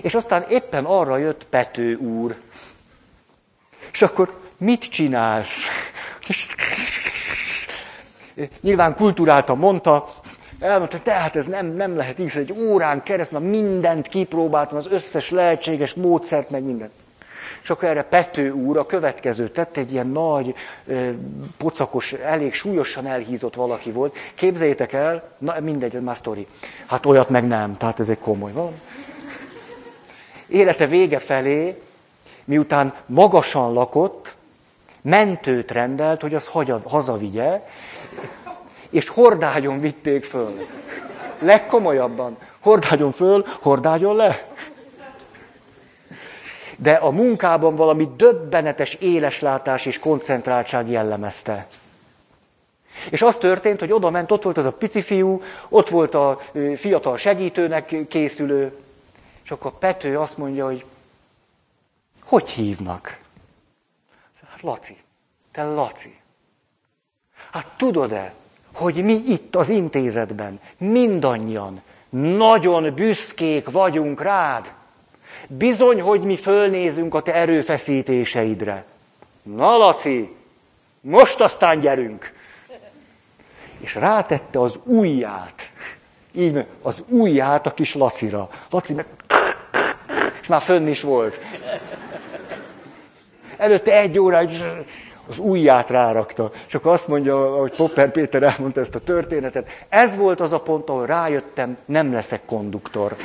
És aztán éppen arra jött Pető úr. És akkor mit csinálsz? Nyilván kulturáltan mondta, elmondta, hogy tehát ez nem lehet így, hogy egy órán keresztül mindent kipróbáltam, az összes lehetséges módszert, meg mindent. És akkor erre Pető úr a következőt tett, egy ilyen nagy, pocakos, elég súlyosan elhízott valaki volt. Képzeljétek el, na mindegy, már sztori. Hát olyat meg nem, tehát ez egy komoly valami. Élete vége felé, miután magasan lakott, mentőt rendelt, hogy az hazavigye, és hordágyon vitték föl. Legkomolyabban. Hordágyon föl, hordágyon le. De a munkában valami döbbenetes éleslátás és koncentráltság jellemezte. És az történt, hogy oda ment, ott volt az a pici fiú, ott volt a fiatal segítőnek készülő, és akkor Pető azt mondja, hogy hogy hívnak? Hát Laci, te Laci. Hát tudod-e, hogy mi itt az intézetben mindannyian nagyon büszkék vagyunk rád? Bizony, hogy mi fölnézünk a te erőfeszítéseidre. Na, Laci, most aztán gyerünk! És rátette az ujját, így az ujját a kis Lacira. Laci meg... és már fönn is volt. Előtte 1 óráig az ujját rárakta. És akkor azt mondja, ahogy Popper Péter elmondta ezt a történetet, ez volt az a pont, ahol rájöttem, nem leszek konduktor.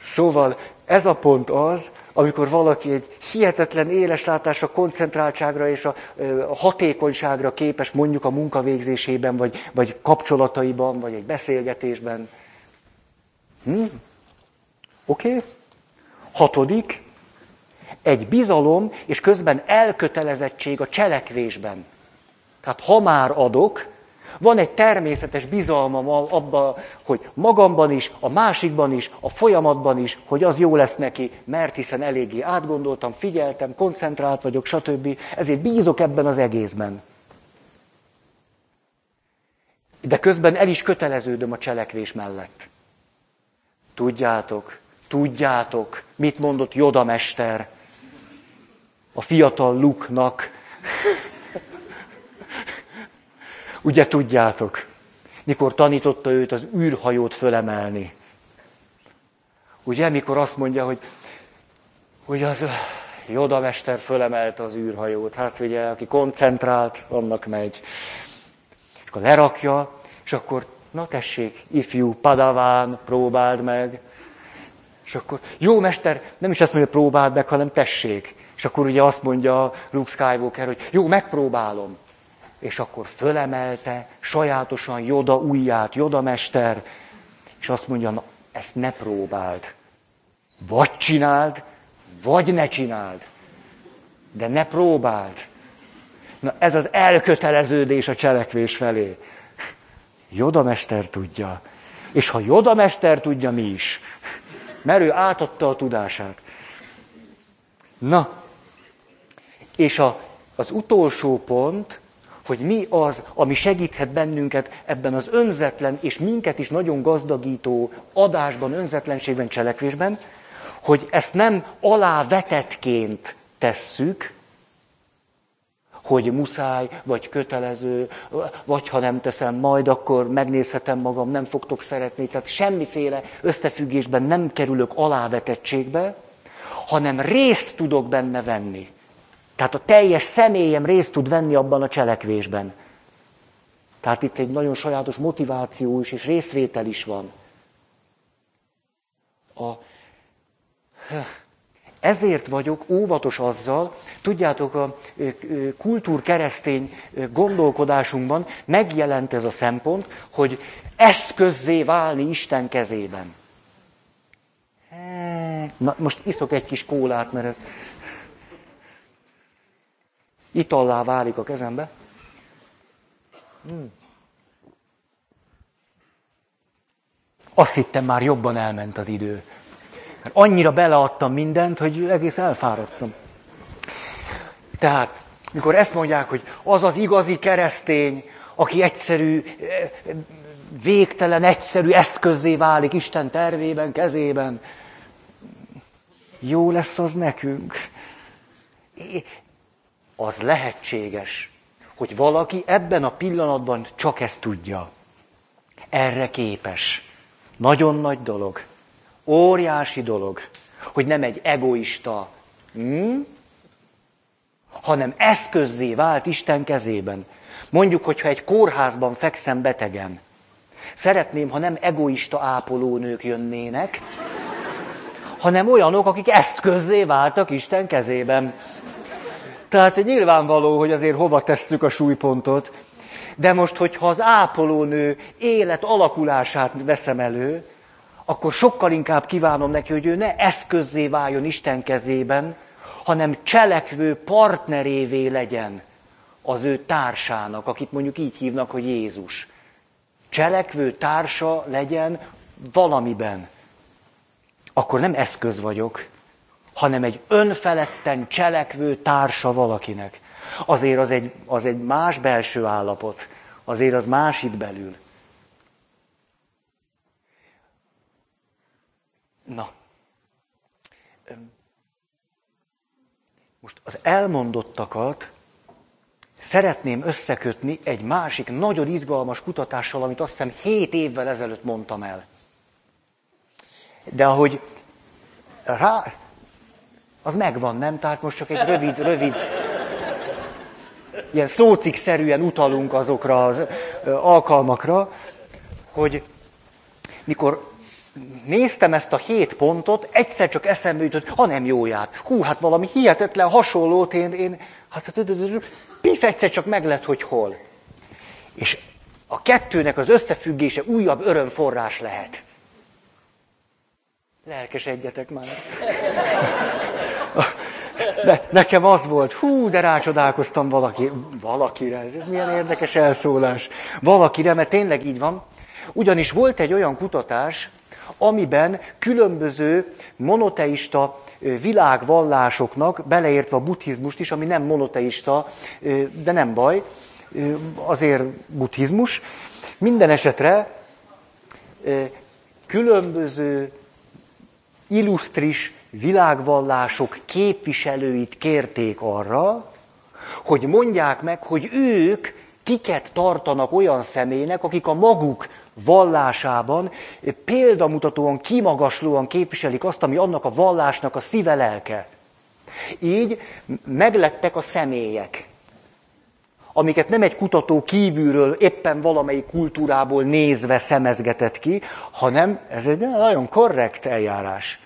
Szóval ez a pont az, amikor valaki egy hihetetlen éleslátásra, koncentráltságra és a hatékonyságra képes mondjuk a munkavégzésében, vagy kapcsolataiban, vagy egy beszélgetésben. Oké? Hatodik. Egy bizalom és közben elkötelezettség a cselekvésben. Tehát ha már adok, van egy természetes bizalmam abban, hogy magamban is, a másikban is, a folyamatban is, hogy az jó lesz neki, mert hiszen eléggé átgondoltam, figyeltem, koncentrált vagyok, stb. Ezért bízok ebben az egészben. De közben el is köteleződöm a cselekvés mellett. Tudjátok, mit mondott Yoda mester a fiatal Luke-nak. Ugye tudjátok, mikor tanította őt az űrhajót fölemelni. Ugye, mikor azt mondja, hogy az Yoda mester fölemelte az űrhajót. Hát ugye, aki koncentrált, annak megy. És akkor lerakja, és akkor, na tessék, ifjú padaván, próbáld meg. És akkor, jó mester, nem is azt mondja, próbáld meg, hanem tessék. És akkor ugye azt mondja Luke Skywalker, hogy jó, megpróbálom. És akkor fölemelte sajátosan Yoda ujját, Yoda mester, és azt mondja, na, ezt ne próbáld. Vagy csináld, vagy ne csináld. De ne próbáld. Na, ez az elköteleződés a cselekvés felé. Yoda mester tudja. És ha Yoda mester tudja, mi is. Mert ő átadta a tudását. Na, és az utolsó pont, hogy mi az, ami segíthet bennünket ebben az önzetlen, és minket is nagyon gazdagító adásban, önzetlenségben, cselekvésben, hogy ezt nem alávetetként tesszük, hogy muszáj, vagy kötelező, vagy ha nem teszem, majd akkor megnézhetem magam, nem fogtok szeretni, tehát semmiféle összefüggésben nem kerülök alávetettségbe, hanem részt tudok benne venni. Tehát a teljes személyem részt tud venni abban a cselekvésben. Tehát itt egy nagyon sajátos motiváció is, és részvétel is van. Ezért vagyok óvatos azzal, tudjátok, a kultúrkeresztény gondolkodásunkban megjelent ez a szempont, hogy eszközzé válni Isten kezében. Na, most iszok egy kis kólát, mert ez... Itallá válik a kezembe. Azt hittem, már jobban elment az idő. Mert annyira beleadtam mindent, hogy egész elfáradtam. Tehát, mikor ezt mondják, hogy az az igazi keresztény, aki egyszerű, végtelen egyszerű eszközzé válik Isten tervében, kezében, jó lesz az nekünk. Az lehetséges, hogy valaki ebben a pillanatban csak ezt tudja. Erre képes. Nagyon nagy dolog. Óriási dolog, hogy nem egy egoista, hanem eszközzé vált Isten kezében. Mondjuk, hogyha egy kórházban fekszem betegen. Szeretném, ha nem egoista ápolónők jönnének, hanem olyanok, akik eszközzé váltak Isten kezében. Tehát nyilvánvaló, hogy azért hova tesszük a súlypontot. De most, hogyha az ápolónő élet alakulását veszem elő, akkor sokkal inkább kívánom neki, hogy ő ne eszközzé váljon Isten kezében, hanem cselekvő partnerévé legyen az ő társának, akit mondjuk így hívnak, hogy Jézus. Cselekvő társa legyen valamiben. Akkor nem eszköz vagyok, hanem egy önfeledten cselekvő társa valakinek. Azért az egy más belső állapot, azért az más itt belül. Na, most az elmondottakat szeretném összekötni egy másik nagyon izgalmas kutatással, amit azt hiszem 7 évvel ezelőtt mondtam el. De ahogy rá... Az megvan, nem? Tehát most csak egy rövid, ilyen szócikszerűen utalunk azokra az alkalmakra, hogy mikor néztem ezt a 7 pontot, egyszer csak eszembe jutott, ha nem jó ját. Hú, hát valami hihetetlen hasonlót én hát pif, egyszer csak meglett, hogy hol. És a kettőnek az összefüggése újabb örömforrás lehet. Lelkesedjetek már. De nekem az volt, hú, de rácsodálkoztam valakire, ez milyen érdekes elszólás. Valakire, mert tényleg így van. Ugyanis volt egy olyan kutatás, amiben különböző monoteista világvallásoknak, beleértve a buddhizmust is, ami nem monoteista, de nem baj, azért buddhizmus, minden esetre különböző illusztris világvallások képviselőit kérték arra, hogy mondják meg, hogy ők kiket tartanak olyan személynek, akik a maguk vallásában példamutatóan, kimagaslóan képviselik azt, ami annak a vallásnak a szíve-lelke. Így meglettek a személyek, amiket nem egy kutató kívülről, éppen valamelyik kultúrából nézve szemezgetett ki, hanem ez egy nagyon korrekt eljárás.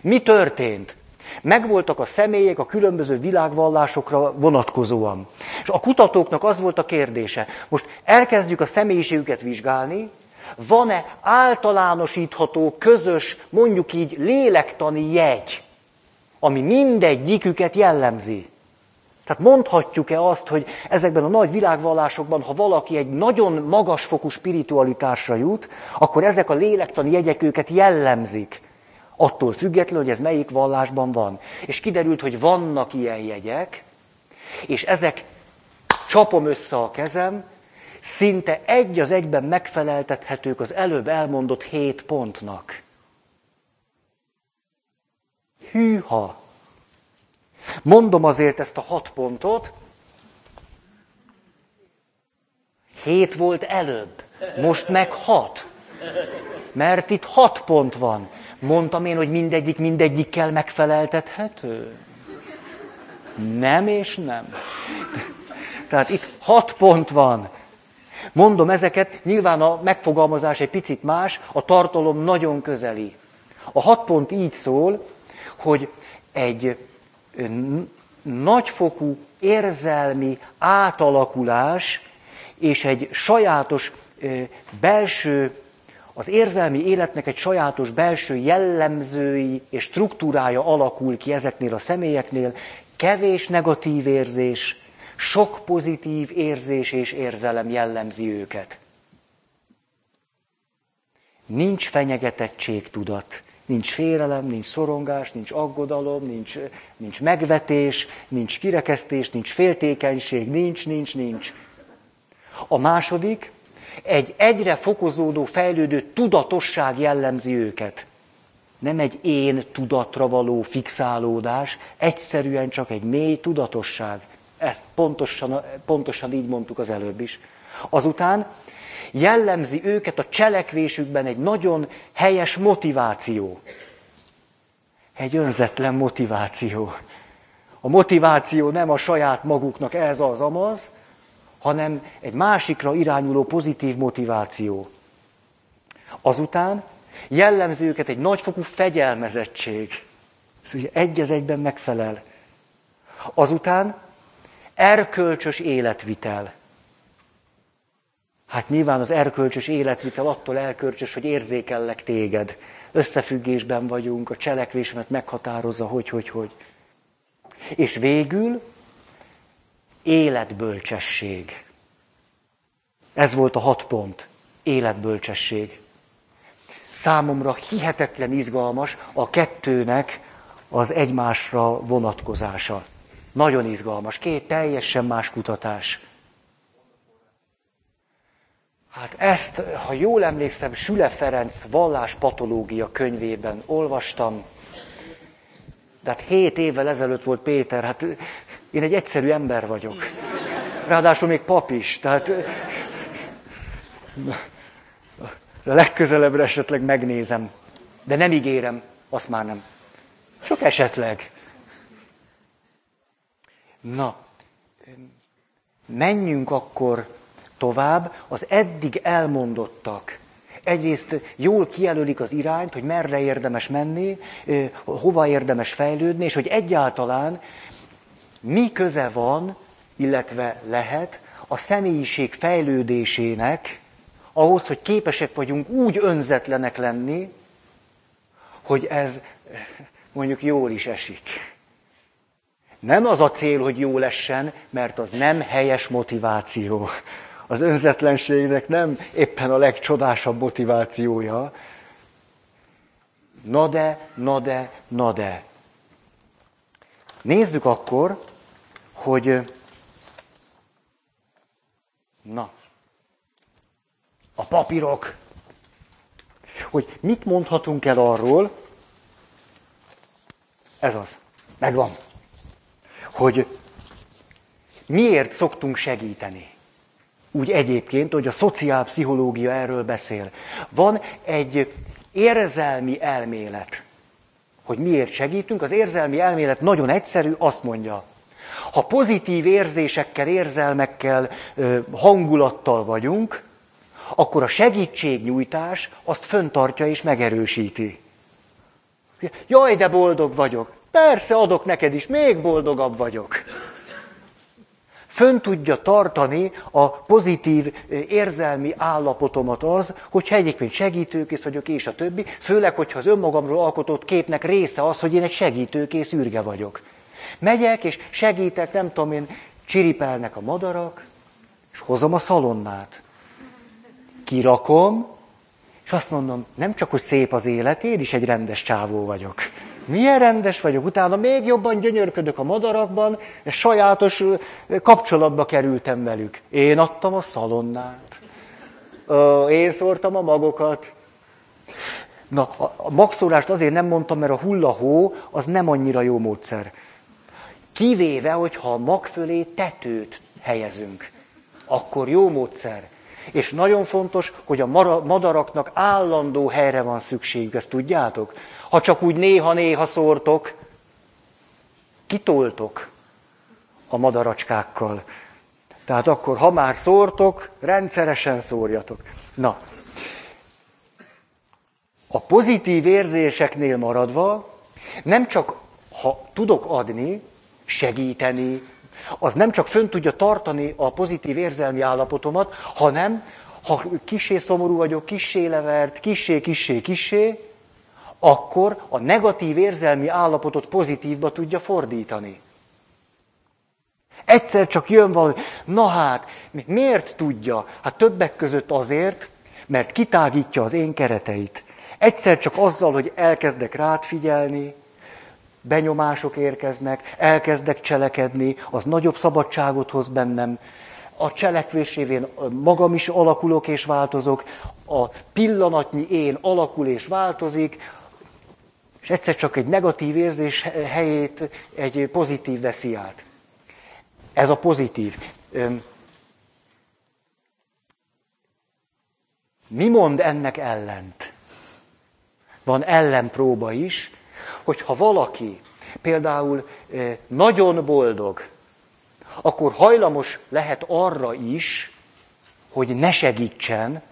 Mi történt? Megvoltak a személyek a különböző világvallásokra vonatkozóan. És a kutatóknak az volt a kérdése, most elkezdjük a személyiségüket vizsgálni, van-e általánosítható, közös, mondjuk így lélektani jegy, ami mindegyiküket jellemzi. Tehát mondhatjuk-e azt, hogy ezekben a nagy világvallásokban, ha valaki egy nagyon magasfokú spiritualitásra jut, akkor ezek a lélektani jegyek őket jellemzik. Attól függetlenül, hogy ez melyik vallásban van. És kiderült, hogy vannak ilyen jegyek, és ezek, csapom össze a kezem, szinte egy az egyben megfeleltethetők az előbb elmondott 7 pontnak. Hűha! Mondom azért ezt a 6 pontot. 7 volt előbb, most meg 6. Mert itt 6 pont van. Mondtam én, hogy mindegyik mindegyikkel megfeleltethető? Nem és nem. Tehát itt 6 pont van. Mondom ezeket, nyilván a megfogalmazás egy picit más, a tartalom nagyon közeli. A 6 pont így szól, hogy egy nagyfokú érzelmi átalakulás és egy sajátos belső, az érzelmi életnek egy sajátos belső jellemzői és struktúrája alakul ki ezeknél a személyeknél, kevés negatív érzés, sok pozitív érzés és érzelem jellemzi őket. Nincs fenyegetettségtudat, nincs félelem, nincs szorongás, nincs aggodalom, nincs megvetés, nincs kirekesztés, nincs féltékenység, nincs. A második, egy egyre fokozódó, fejlődő tudatosság jellemzi őket. Nem egy én tudatra való fixálódás, egyszerűen csak egy mély tudatosság. Ezt pontosan így mondtuk az előbb is. Azután jellemzi őket a cselekvésükben egy nagyon helyes motiváció. Egy önzetlen motiváció. A motiváció nem a saját maguknak ez az amaz, hanem egy másikra irányuló pozitív motiváció. Azután jellemzi őket egy nagyfokú fegyelmezettség. Ez ugye egy az egyben megfelel. Azután erkölcsös életvitel. Hát nyilván az erkölcsös életvitel attól erkölcsös, hogy érzékellek téged. Összefüggésben vagyunk, a cselekvésemet meghatározza, hogy. És végül életbölcsesség. Ez volt a 6 pont. Életbölcsesség. Számomra hihetetlen izgalmas a kettőnek az egymásra vonatkozása. Nagyon izgalmas. 2 teljesen más kutatás. Hát ezt, ha jól emlékszem, Süle Ferenc valláspatológia könyvében olvastam. De hát 7 évvel ezelőtt volt Péter, hát én egy egyszerű ember vagyok. Ráadásul még pap is, tehát legközelebbre esetleg megnézem. De nem ígérem, azt már nem. Csak esetleg. Na, menjünk akkor tovább. Az eddig elmondottak. Egyrészt jól kijelölik az irányt, hogy merre érdemes menni, hova érdemes fejlődni, és hogy egyáltalán mi köze van, illetve lehet a személyiség fejlődésének ahhoz, hogy képesek vagyunk úgy önzetlenek lenni, hogy ez mondjuk jól is esik. Nem az a cél, hogy jól essen, mert az nem helyes motiváció. Az önzetlenségnek nem éppen a legcsodásabb motivációja. Na de. Nézzük akkor, hogy a papírok, hogy mit mondhatunk el arról, ez az, megvan, hogy miért szoktunk segíteni. Úgy egyébként, hogy a szociálpszichológia erről beszél. Van egy érzelmi elmélet, hogy miért segítünk. Az érzelmi elmélet nagyon egyszerű, azt mondja, ha pozitív érzésekkel, érzelmekkel, hangulattal vagyunk, akkor a segítségnyújtás azt föntartja és megerősíti. Jaj, de boldog vagyok! Persze, adok neked is, még boldogabb vagyok! Fönn tudja tartani a pozitív érzelmi állapotomat az, hogyha egyébként segítőkész vagyok, és a többi, főleg, hogyha az önmagamról alkotott képnek része az, hogy én egy segítőkész ürge vagyok. Megyek és segítek, nem tudom én, csiripelnek a madarak, és hozom a szalonnát. Kirakom, és azt mondom, nem csak, hogy szép az élet, én is egy rendes csávó vagyok. Milyen rendes vagyok, utána még jobban gyönyörködök a madarakban, és sajátos kapcsolatba kerültem velük. Én adtam a szalonnát, én szórtam a magokat. Na, a magszórást azért nem mondtam, mert a hullahó az nem annyira jó módszer. Kivéve, hogyha a mag fölé tetőt helyezünk, akkor jó módszer. És nagyon fontos, hogy a madaraknak állandó helyre van szükségük, ezt tudjátok? Ha csak úgy néha-néha szórtok, kitoltok a madaracskákkal. Tehát akkor, ha már szórtok, rendszeresen szórjatok. Na, a pozitív érzéseknél maradva, nem csak ha tudok adni, segíteni, az nem csak fönn tudja tartani a pozitív érzelmi állapotomat, hanem ha kissé szomorú vagyok, kissé levert, kissé, akkor a negatív érzelmi állapotot pozitívba tudja fordítani. Egyszer csak jön valami, na hát, miért tudja? Hát többek között azért, mert kitágítja az én kereteit. Egyszer csak azzal, hogy elkezdek rád figyelni, benyomások érkeznek, elkezdek cselekedni, az nagyobb szabadságot hoz bennem. A cselekvés révén magam is alakulok és változok, a pillanatnyi én alakul és változik, és egyszer csak egy negatív érzés helyét egy pozitív veszi át. Ez a pozitív. Mi mond ennek ellent? Van ellenpróba is, hogyha valaki például nagyon boldog, akkor hajlamos lehet arra is, hogy ne segítsen,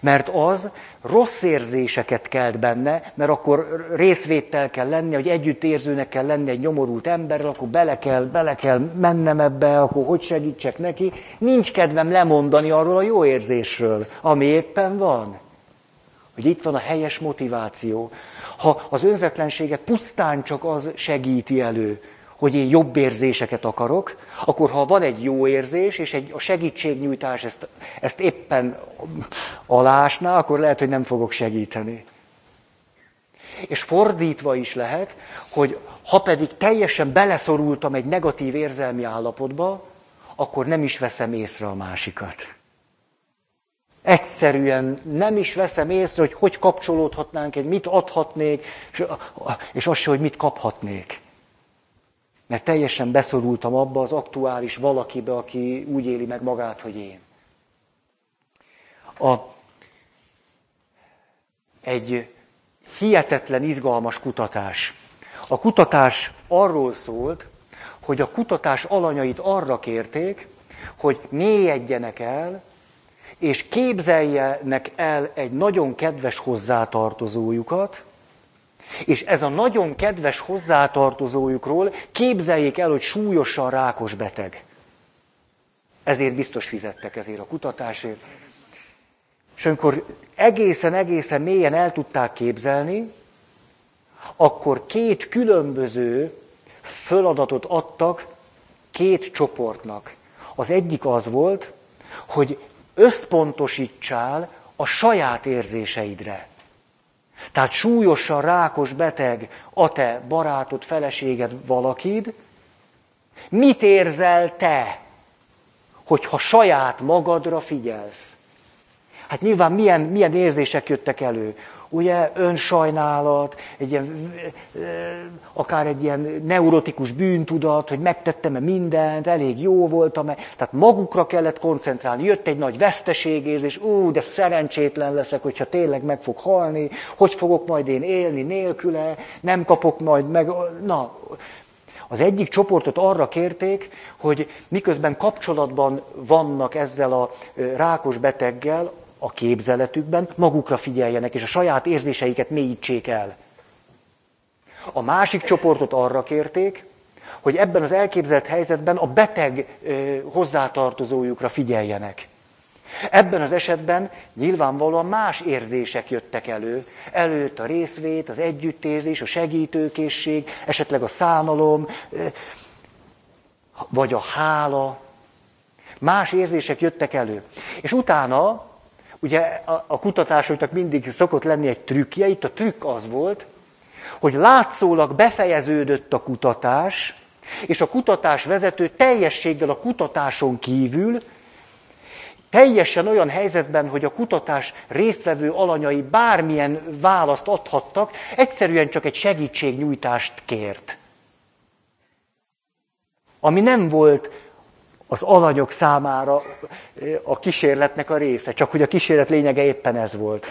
mert az rossz érzéseket kelt benne, mert akkor részvétel kell lenni, hogy együttérzőnek kell lenni egy nyomorult emberrel, akkor bele kell mennem ebbe, akkor hogy segítsek neki. Nincs kedvem lemondani arról a jó érzésről, ami éppen van. Hogy itt van a helyes motiváció. Ha az önzetlenséget pusztán csak az segíti elő, hogy én jobb érzéseket akarok, akkor ha van egy jó érzés, és a segítségnyújtás ezt éppen alásná, akkor lehet, hogy nem fogok segíteni. És fordítva is lehet, hogy ha pedig teljesen beleszorultam egy negatív érzelmi állapotba, akkor nem is veszem észre a másikat. Egyszerűen nem is veszem észre, hogy kapcsolódhatnánk, hogy mit adhatnék, és azt se, hogy mit kaphatnék. Mert teljesen beszorultam abba az aktuális valakibe, aki úgy éli meg magát, hogy én. Egy hihetetlen, izgalmas kutatás. A kutatás arról szólt, hogy a kutatás alanyait arra kérték, hogy mélyedjenek el, és képzeljenek el egy nagyon kedves hozzátartozójukat, és ez a nagyon kedves hozzátartozójukról képzeljék el, hogy súlyosan rákos beteg. Ezért biztos fizettek, ezért a kutatásért. És amikor egészen mélyen el tudták képzelni, akkor két különböző feladatot adtak két csoportnak. Az egyik az volt, hogy összpontosítsál a saját érzéseidre. Tehát súlyosan rákos beteg a te barátod, feleséged, valakid. Mit érzel te, hogyha saját magadra figyelsz? Hát nyilván milyen érzések jöttek elő? ugye, önsajnálat, egy ilyen, akár egy ilyen neurotikus bűntudat, hogy megtettem-e mindent, elég jó voltam-e. Tehát magukra kellett koncentrálni. Jött egy nagy veszteségérzés, de szerencsétlen leszek, hogyha tényleg meg fog halni, hogy fogok majd én élni nélküle, nem kapok majd meg... Na, az egyik csoportot arra kérték, hogy miközben kapcsolatban vannak ezzel a rákos beteggel, a képzeletükben, magukra figyeljenek, és a saját érzéseiket mélyítsék el. A másik csoportot arra kérték, hogy ebben az elképzelt helyzetben a beteg hozzátartozójukra figyeljenek. Ebben az esetben nyilvánvalóan más érzések jöttek elő. Előtt a részvét, az együttérzés, a segítőkészség, esetleg a szánalom, vagy a hála. Más érzések jöttek elő. És utána, ugye a kutatásoknak mindig szokott lenni egy trükkje, itt a trükk az volt, hogy látszólag befejeződött a kutatás, és a kutatás vezető teljességgel a kutatáson kívül, teljesen olyan helyzetben, hogy a kutatás résztvevő alanyai bármilyen választ adhattak, egyszerűen csak egy segítségnyújtást kért. Ami nem volt az alanyok számára a kísérletnek a része, csak hogy a kísérlet lényege éppen ez volt.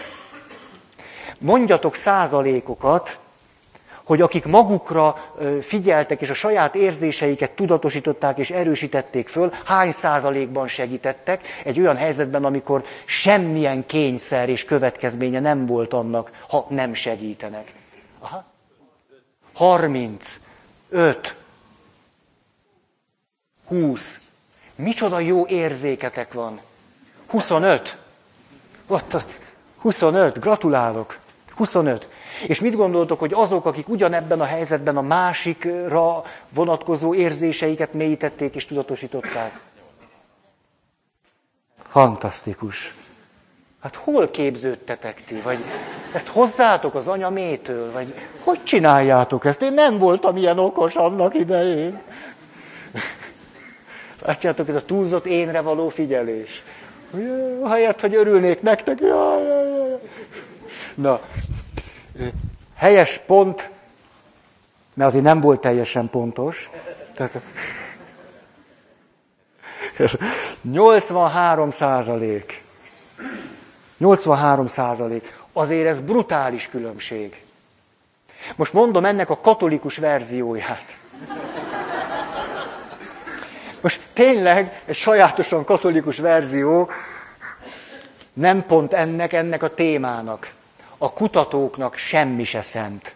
Mondjatok százalékokat, hogy akik magukra figyeltek, és a saját érzéseiket tudatosították, és erősítették föl, hány százalékban segítettek egy olyan helyzetben, amikor semmilyen kényszer és következménye nem volt annak, ha nem segítenek. 35, 20. Micsoda jó érzéketek van. 25. 25, gratulálok. 25. És mit gondoltok, hogy azok, akik ugyanebben a helyzetben a másikra vonatkozó érzéseiket mélyítették és tudatosították? Fantasztikus. Hát hol képződtetek ti? Vagy ezt hozzátok az anyamétől? Vagy hogy csináljátok ezt? Én nem voltam ilyen okos annak idején. Látjátok, ez a túlzott énre való figyelés. Helyett, hogy örülnék nektek. Na, helyes pont, mert azért nem volt teljesen pontos. Tehát 83%. 83%. Azért ez brutális különbség. Most mondom ennek a katolikus verzióját. Most tényleg egy sajátosan katolikus verzió, nem pont ennek a témának. A kutatóknak semmi se szent.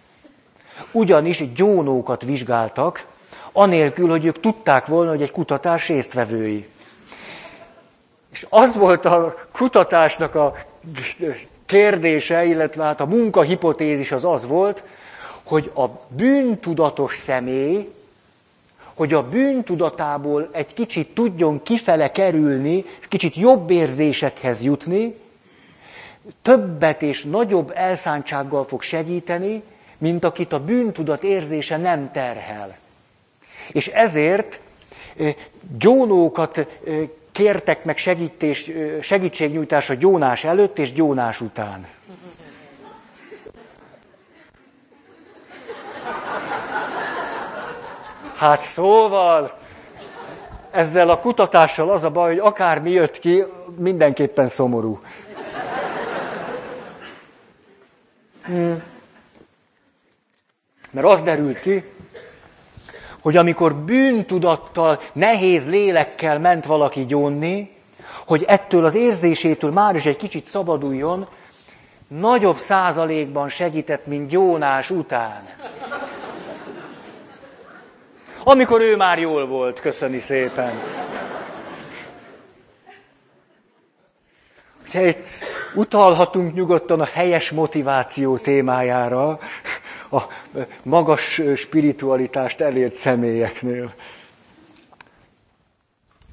Ugyanis gyónókat vizsgáltak, anélkül, hogy ők tudták volna, hogy egy kutatás résztvevői. És az volt a kutatásnak a kérdése, illetve hát a munkahipotézis az volt, hogy a bűntudatos személy, hogy a bűntudatából egy kicsit tudjon kifele kerülni, kicsit jobb érzésekhez jutni, többet és nagyobb elszántsággal fog segíteni, mint akit a bűntudat érzése nem terhel. És ezért gyónókat kértek meg segítségnyújtásra gyónás előtt és gyónás után. Hát szóval, ezzel a kutatással az a baj, hogy akármi jött ki, mindenképpen szomorú. Mert az derült ki, hogy amikor bűntudattal, nehéz lélekkel ment valaki gyónni, hogy ettől az érzésétől már is egy kicsit szabaduljon, nagyobb százalékban segített, mint gyónás után. Amikor ő már jól volt, köszöni szépen. Ugye itt utalhatunk nyugodtan a helyes motiváció témájára a magas spiritualitást elért személyeknél.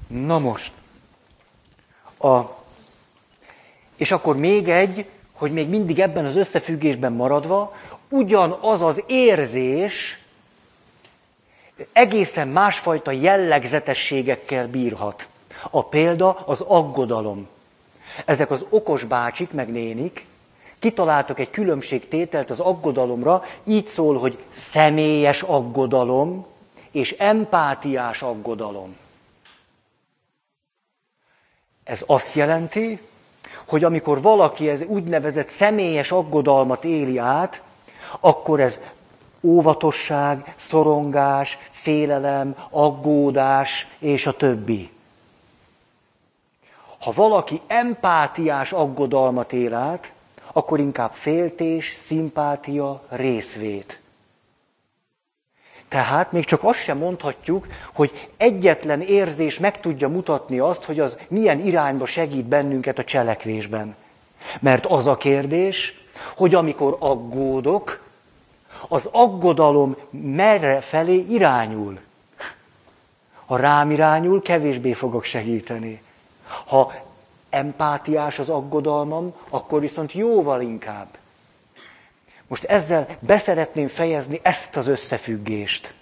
Na most. És akkor még egy, hogy még mindig ebben az összefüggésben maradva, ugyanaz az érzés egészen másfajta jellegzetességekkel bírhat. A példa az aggodalom. Ezek az okos bácsik meg nénik kitaláltak egy különbségtételt az aggodalomra, így szól, hogy személyes aggodalom és empátiás aggodalom. Ez azt jelenti, hogy amikor valaki ez úgynevezett személyes aggodalmat éli át, akkor ez óvatosság, szorongás, félelem, aggódás és a többi. Ha valaki empátiás aggodalmat él át, akkor inkább féltés, szimpátia, részvét. Tehát még csak azt sem mondhatjuk, hogy egyetlen érzés meg tudja mutatni azt, hogy az milyen irányba segít bennünket a cselekvésben. Mert az a kérdés, hogy amikor aggódok, az aggodalom merre felé irányul. Ha rám irányul, kevésbé fogok segíteni. Ha empátiás az aggodalmam, akkor viszont jóval inkább. Most ezzel beszeretném fejezni ezt az összefüggést.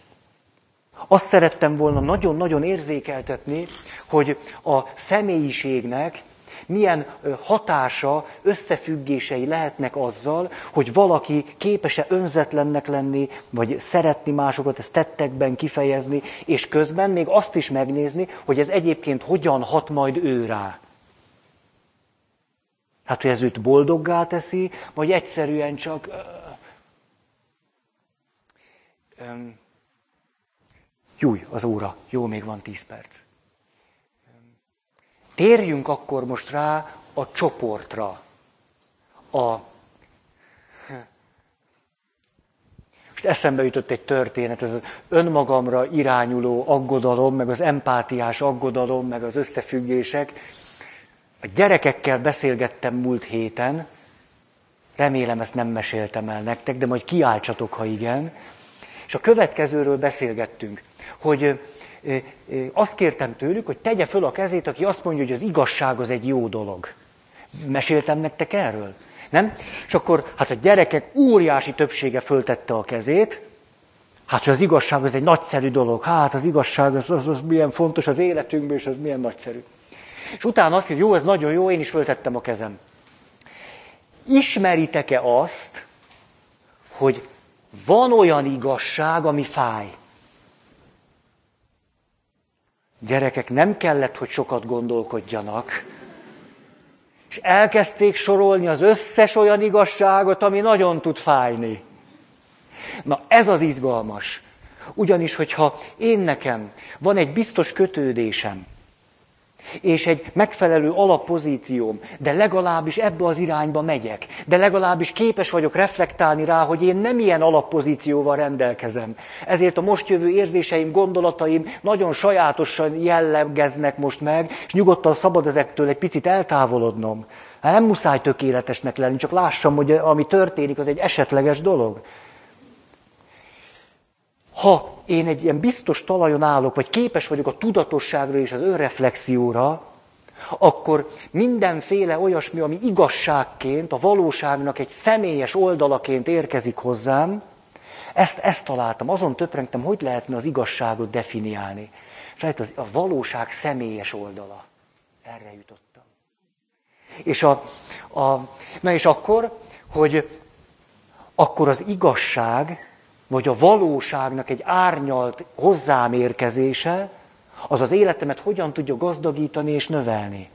Azt szerettem volna nagyon-nagyon érzékeltetni, hogy a személyiségnek milyen hatása, összefüggései lehetnek azzal, hogy valaki képes-e önzetlennek lenni, vagy szeretni másokat, ezt tettekben kifejezni, és közben még azt is megnézni, hogy ez egyébként hogyan hat majd ő rá. Hát, hogy ez őt boldoggá teszi, vagy egyszerűen csak... Júj, az óra. Jó, még van 10 perc. Térjünk akkor most rá a csoportra. Most eszembe jutott egy történet, ez az önmagamra irányuló aggodalom, meg az empátiás aggodalom, meg az összefüggések. A gyerekekkel beszélgettem múlt héten, remélem ezt nem meséltem el nektek, de majd kiáltsatok, ha igen. És a következőről beszélgettünk, hogy azt kértem tőlük, hogy tegye föl a kezét, aki azt mondja, hogy az igazság az egy jó dolog. Meséltem nektek erről? Nem? És akkor hát a gyerekek óriási többsége föltette a kezét, hát hogy az igazság az egy nagyszerű dolog, hát az igazság az milyen fontos az életünkben, és az milyen nagyszerű. És utána azt mondja, jó, ez nagyon jó, én is föltettem a kezem. Ismeritek-e azt, hogy van olyan igazság, ami fáj? Gyerekek, nem kellett, hogy sokat gondolkodjanak. És elkezdték sorolni az összes olyan igazságot, ami nagyon tud fájni. Na, ez az izgalmas. Ugyanis, hogyha én nekem van egy biztos kötődésem, és egy megfelelő alappozícióm, de legalábbis ebbe az irányba megyek, de legalábbis képes vagyok reflektálni rá, hogy én nem ilyen alappozícióval rendelkezem. Ezért a most jövő érzéseim, gondolataim nagyon sajátosan jellegeznek most meg, és nyugodtan szabad ezektől egy picit eltávolodnom. Nem muszáj tökéletesnek lenni, csak lássam, hogy ami történik, az egy esetleges dolog. Ha én egy ilyen biztos talajon állok, vagy képes vagyok a tudatosságra és az önreflexióra, akkor mindenféle olyasmi, ami igazságként, a valóságnak egy személyes oldalaként érkezik hozzám, ezt találtam, azon töprengtem, hogy lehetne az igazságot definiálni. És a valóság személyes oldala. Erre jutottam. És, és akkor, hogy akkor az igazság, vagy a valóságnak egy árnyalt hozzám érkezése, az az életemet hogyan tudja gazdagítani és növelni.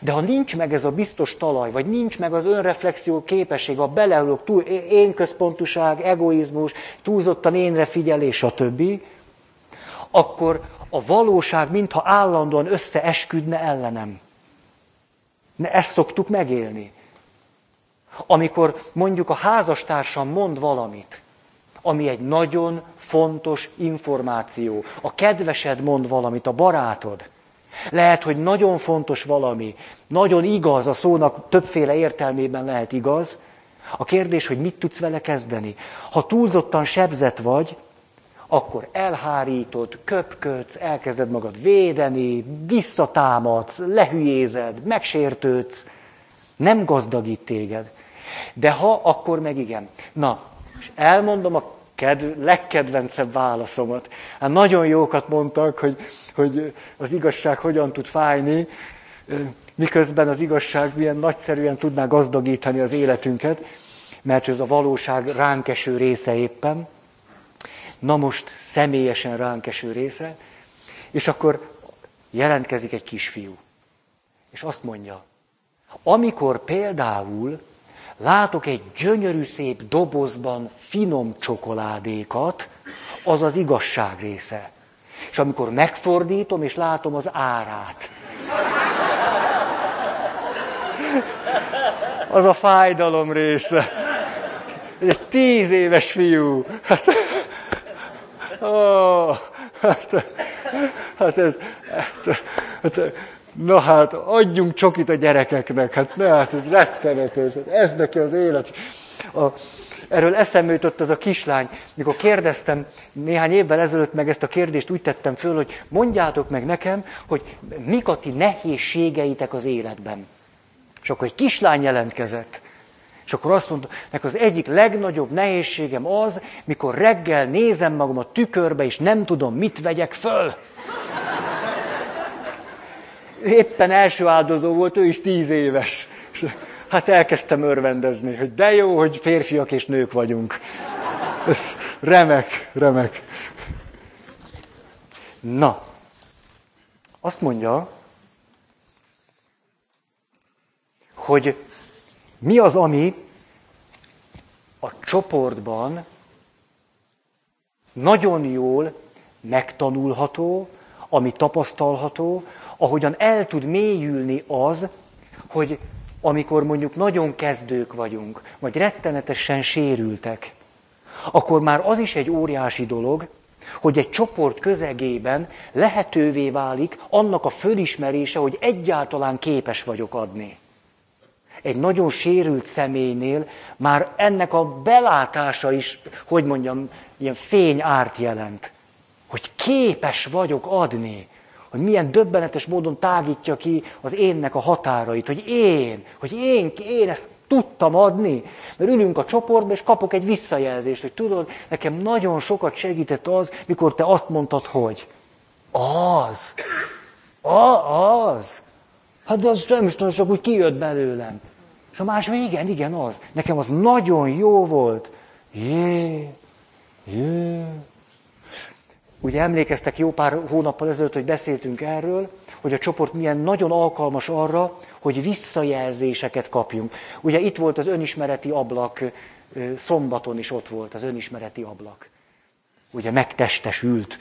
De ha nincs meg ez a biztos talaj, vagy nincs meg az önreflexió képesség, ha beleülök túl énközpontúság, egoizmus, túlzottan énre figyelés, stb., akkor a valóság mintha állandóan összeesküdne ellenem. Ezt szoktuk megélni. Amikor mondjuk a házastársam mond valamit, ami egy nagyon fontos információ. A kedvesed mond valamit, a barátod. Lehet, hogy nagyon fontos valami, nagyon igaz, a szónak többféle értelmében lehet igaz. A kérdés, hogy mit tudsz vele kezdeni. Ha túlzottan sebzett vagy, akkor elhárítod, köpködsz, elkezded magad védeni, visszatámadsz, lehülyézed, megsértődsz. Nem gazdagít téged. De ha, akkor meg igen. Na, és elmondom a legkedvencebb válaszomat. Hát nagyon jókat mondtak, hogy az igazság hogyan tud fájni. miközben az igazság milyen nagyszerűen tudná gazdagítani az életünket, mert ez a valóság ránk eső része éppen, na most személyesen ránk eső része, és akkor jelentkezik egy kisfiú, és azt mondja, amikor például látok egy gyönyörű szép dobozban finom csokoládékat, az az igazság része. És amikor megfordítom, és látom az árát, az a fájdalom része. Egy 10 éves fiú. Hát adjunk csokit a gyerekeknek. Ez rettenetes. Ez neki az élet. Erről eszembe jutott az a kislány, mikor kérdeztem néhány évvel ezelőtt, meg ezt a kérdést úgy tettem föl, hogy mondjátok meg nekem, hogy mik a ti nehézségeitek az életben. És akkor egy kislány jelentkezett. És akkor azt mondta, nekem az egyik legnagyobb nehézségem az, mikor reggel nézem magam a tükörbe, és nem tudom, mit vegyek föl. Éppen első áldozó volt, ő is 10 éves. Hát elkezdtem örvendezni, hogy de jó, hogy férfiak és nők vagyunk. Ez remek, remek. Na, azt mondja, hogy mi az, ami a csoportban nagyon jól megtanulható, ami tapasztalható, ahogyan el tud mélyülni az, hogy amikor mondjuk nagyon kezdők vagyunk, vagy rettenetesen sérültek, akkor már az is egy óriási dolog, hogy egy csoport közegében lehetővé válik annak a fölismerése, hogy egyáltalán képes vagyok adni. Egy nagyon sérült személynél már ennek a belátása is, hogy mondjam, ilyen fényárt jelent. Hogy képes vagyok adni, hogy milyen döbbenetes módon tágítja ki az énnek a határait, hogy én ezt tudtam adni. Mert ülünk a csoportba, és kapok egy visszajelzést, hogy tudod, nekem nagyon sokat segített az, mikor te azt mondtad, hogy az. Hát az nem is tudom, csak úgy kijött belőlem. És a másik, igen, az. Nekem az nagyon jó volt. Jé. Ugye emlékeztek jó pár hónappal ezelőtt, hogy beszéltünk erről, hogy a csoport milyen nagyon alkalmas arra, hogy visszajelzéseket kapjunk. Ugye itt volt az önismereti ablak, szombaton is ott volt az önismereti ablak. Ugye megtestesült.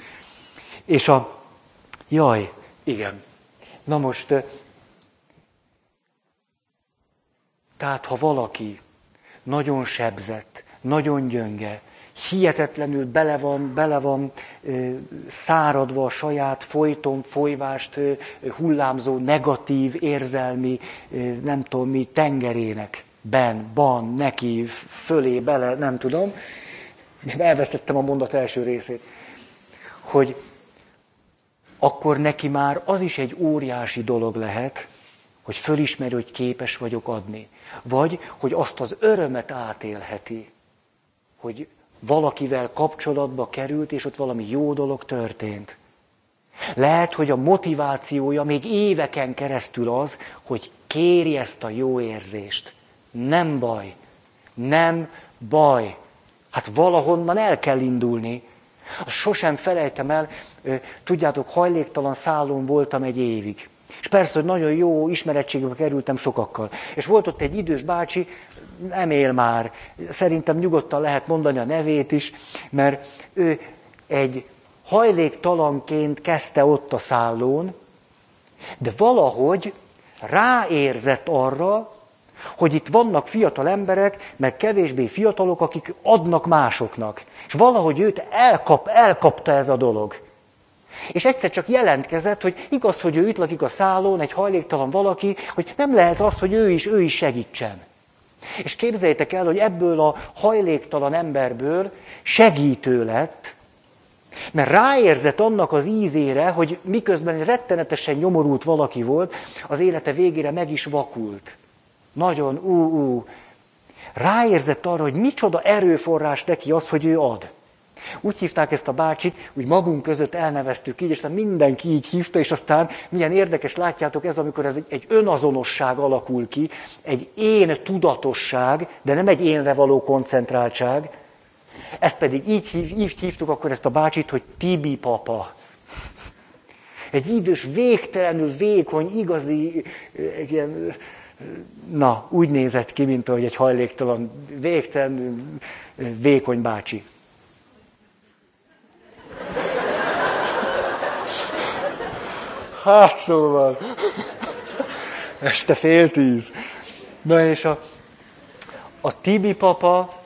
És igen. Na most... Tehát, ha valaki nagyon sebzett, nagyon gyönge, hihetetlenül bele van száradva a saját folyton, folyvást hullámzó, negatív, érzelmi, nem tudom mi, tengerének, neki, fölé, bele, nem tudom. Elvesztettem a mondat első részét. Hogy akkor neki már az is egy óriási dolog lehet, hogy fölismeri, hogy képes vagyok adni. Vagy, hogy azt az örömet átélheti, hogy valakivel kapcsolatba került, és ott valami jó dolog történt. Lehet, hogy a motivációja még éveken keresztül az, hogy kéri ezt a jó érzést. Nem baj. Hát valahonnan el kell indulni. Azt sosem felejtem el, tudjátok, hajléktalan szállón voltam egy évig. És persze, hogy nagyon jó ismerettségbe kerültem sokakkal. És volt ott egy idős bácsi, nem él már, szerintem nyugodtan lehet mondani a nevét is, mert ő egy hajléktalanként kezdte ott a szállón, de valahogy ráérzett arra, hogy itt vannak fiatal emberek, meg kevésbé fiatalok, akik adnak másoknak. És valahogy őt elkapta ez a dolog. És egyszer csak jelentkezett, hogy igaz, hogy ő itt lakik a szállón, egy hajléktalan valaki, hogy nem lehet az, hogy ő is segítsen. És képzeljétek el, hogy ebből a hajléktalan emberből segítő lett, mert ráérzett annak az ízére, hogy miközben rettenetesen nyomorult valaki volt, az élete végére meg is vakult. Nagyon Ráérzett arra, hogy micsoda erőforrás neki az, hogy ő ad. Úgy hívták ezt a bácsit, úgy magunk között elneveztük így, és aztán mindenki így hívta, és aztán milyen érdekes, látjátok, ez amikor ez egy önazonosság alakul ki, egy én tudatosság, de nem egy énre való koncentráltság. Ezt pedig így hívtuk akkor ezt a bácsit, hogy Tibi papa. Egy idős, végtelenül vékony, igazi, egy ilyen, na, úgy nézett ki, mint ahogy egy hajléktalan, végtelenül vékony bácsi. Hát szóval, este 9:30. Na és a Tibi papa,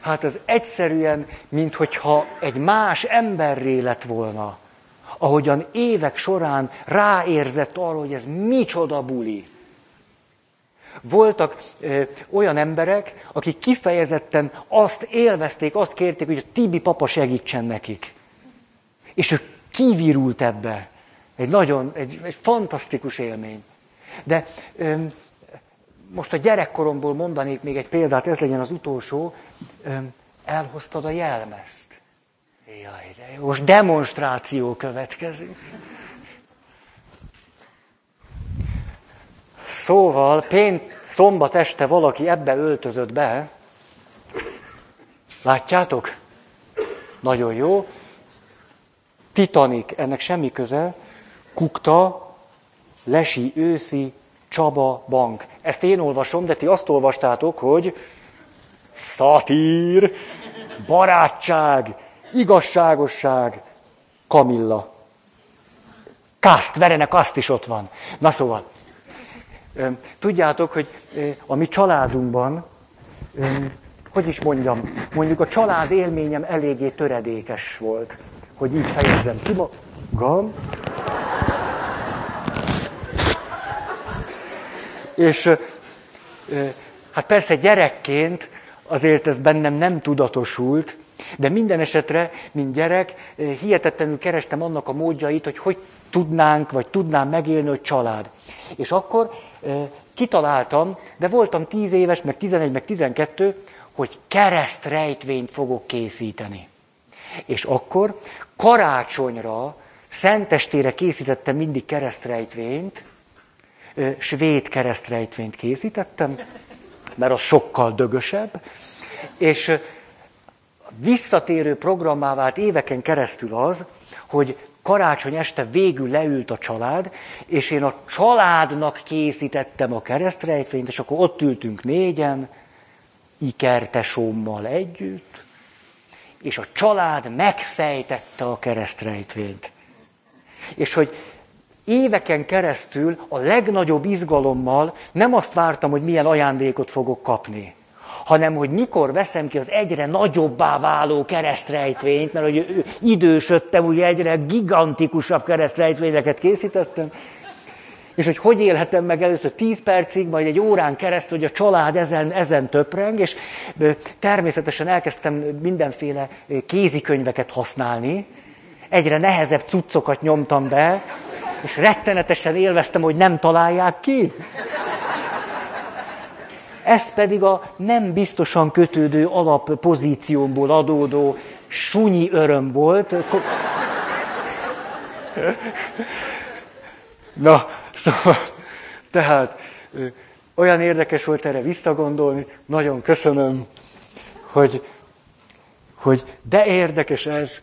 hát ez egyszerűen, minthogyha egy más emberré lett volna, ahogyan évek során ráérzett arra, hogy ez micsoda buli. Voltak olyan emberek, akik kifejezetten azt élvezték, azt kérték, hogy a Tibi papa segítsen nekik. És ő kivirult ebbe. Egy fantasztikus élmény. De most a gyerekkoromból mondanék még egy példát, ez legyen az utolsó. Elhoztad a jelmezt. Jaj, de jó. Most demonstráció következik. Szóval szombat este valaki ebbe öltözött be. Látjátok? Nagyon jó. Titanic, ennek semmi köze. Kukta, Lesi, Őszi, Csaba, Bank. Ezt én olvasom, de ti azt olvastátok, hogy szatír, barátság, igazságosság, Kamilla. Kaszt, Verene Kaszt is ott van. Na szóval, tudjátok, hogy a mi családunkban, hogy is mondjam, mondjuk a család élményem eléggé töredékes volt, hogy így fejezzem ki magam. És hát persze gyerekként azért ez bennem nem tudatosult, de minden esetre, mint gyerek, hihetetlenül kerestem annak a módjait, hogy tudnám megélni, hogy család. És akkor kitaláltam, de voltam 10 éves, meg 11, meg 12, hogy keresztrejtvényt fogok készíteni. És akkor karácsonyra, szentestére készítettem mindig keresztrejtvényt, svéd keresztrejtvényt készítettem, mert az sokkal dögösebb, és visszatérő programmá vált éveken keresztül az, hogy karácsony este végül leült a család, és én a családnak készítettem a keresztrejtvényt, és akkor ott ültünk 4-en, ikertesómmal együtt, és a család megfejtette a keresztrejtvényt. És hogy éveken keresztül a legnagyobb izgalommal nem azt vártam, hogy milyen ajándékot fogok kapni, hanem hogy mikor veszem ki az egyre nagyobbá váló keresztrejtvényt, mert hogy idősödtem, ugye egyre gigantikusabb keresztrejtvényeket készítettem, és hogy élhetem meg először 10 percig, majd egy órán keresztül, hogy a család ezen töpreng, és természetesen elkezdtem mindenféle kézikönyveket használni, egyre nehezebb cuccokat nyomtam be, és rettenetesen élveztem, hogy nem találják ki. Ez pedig a nem biztosan kötődő alappozíciómból adódó sunyi öröm volt. Na, szóval, tehát olyan érdekes volt erre visszagondolni, nagyon köszönöm, hogy de érdekes ez,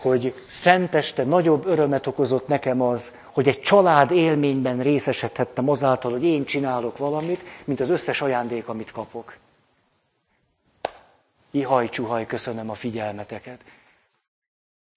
hogy szenteste nagyobb örömet okozott nekem az, hogy egy család élményben részesedhettem azáltal, hogy én csinálok valamit, mint az összes ajándék, amit kapok. Ihaj-csuhaj, köszönöm a figyelmeteket.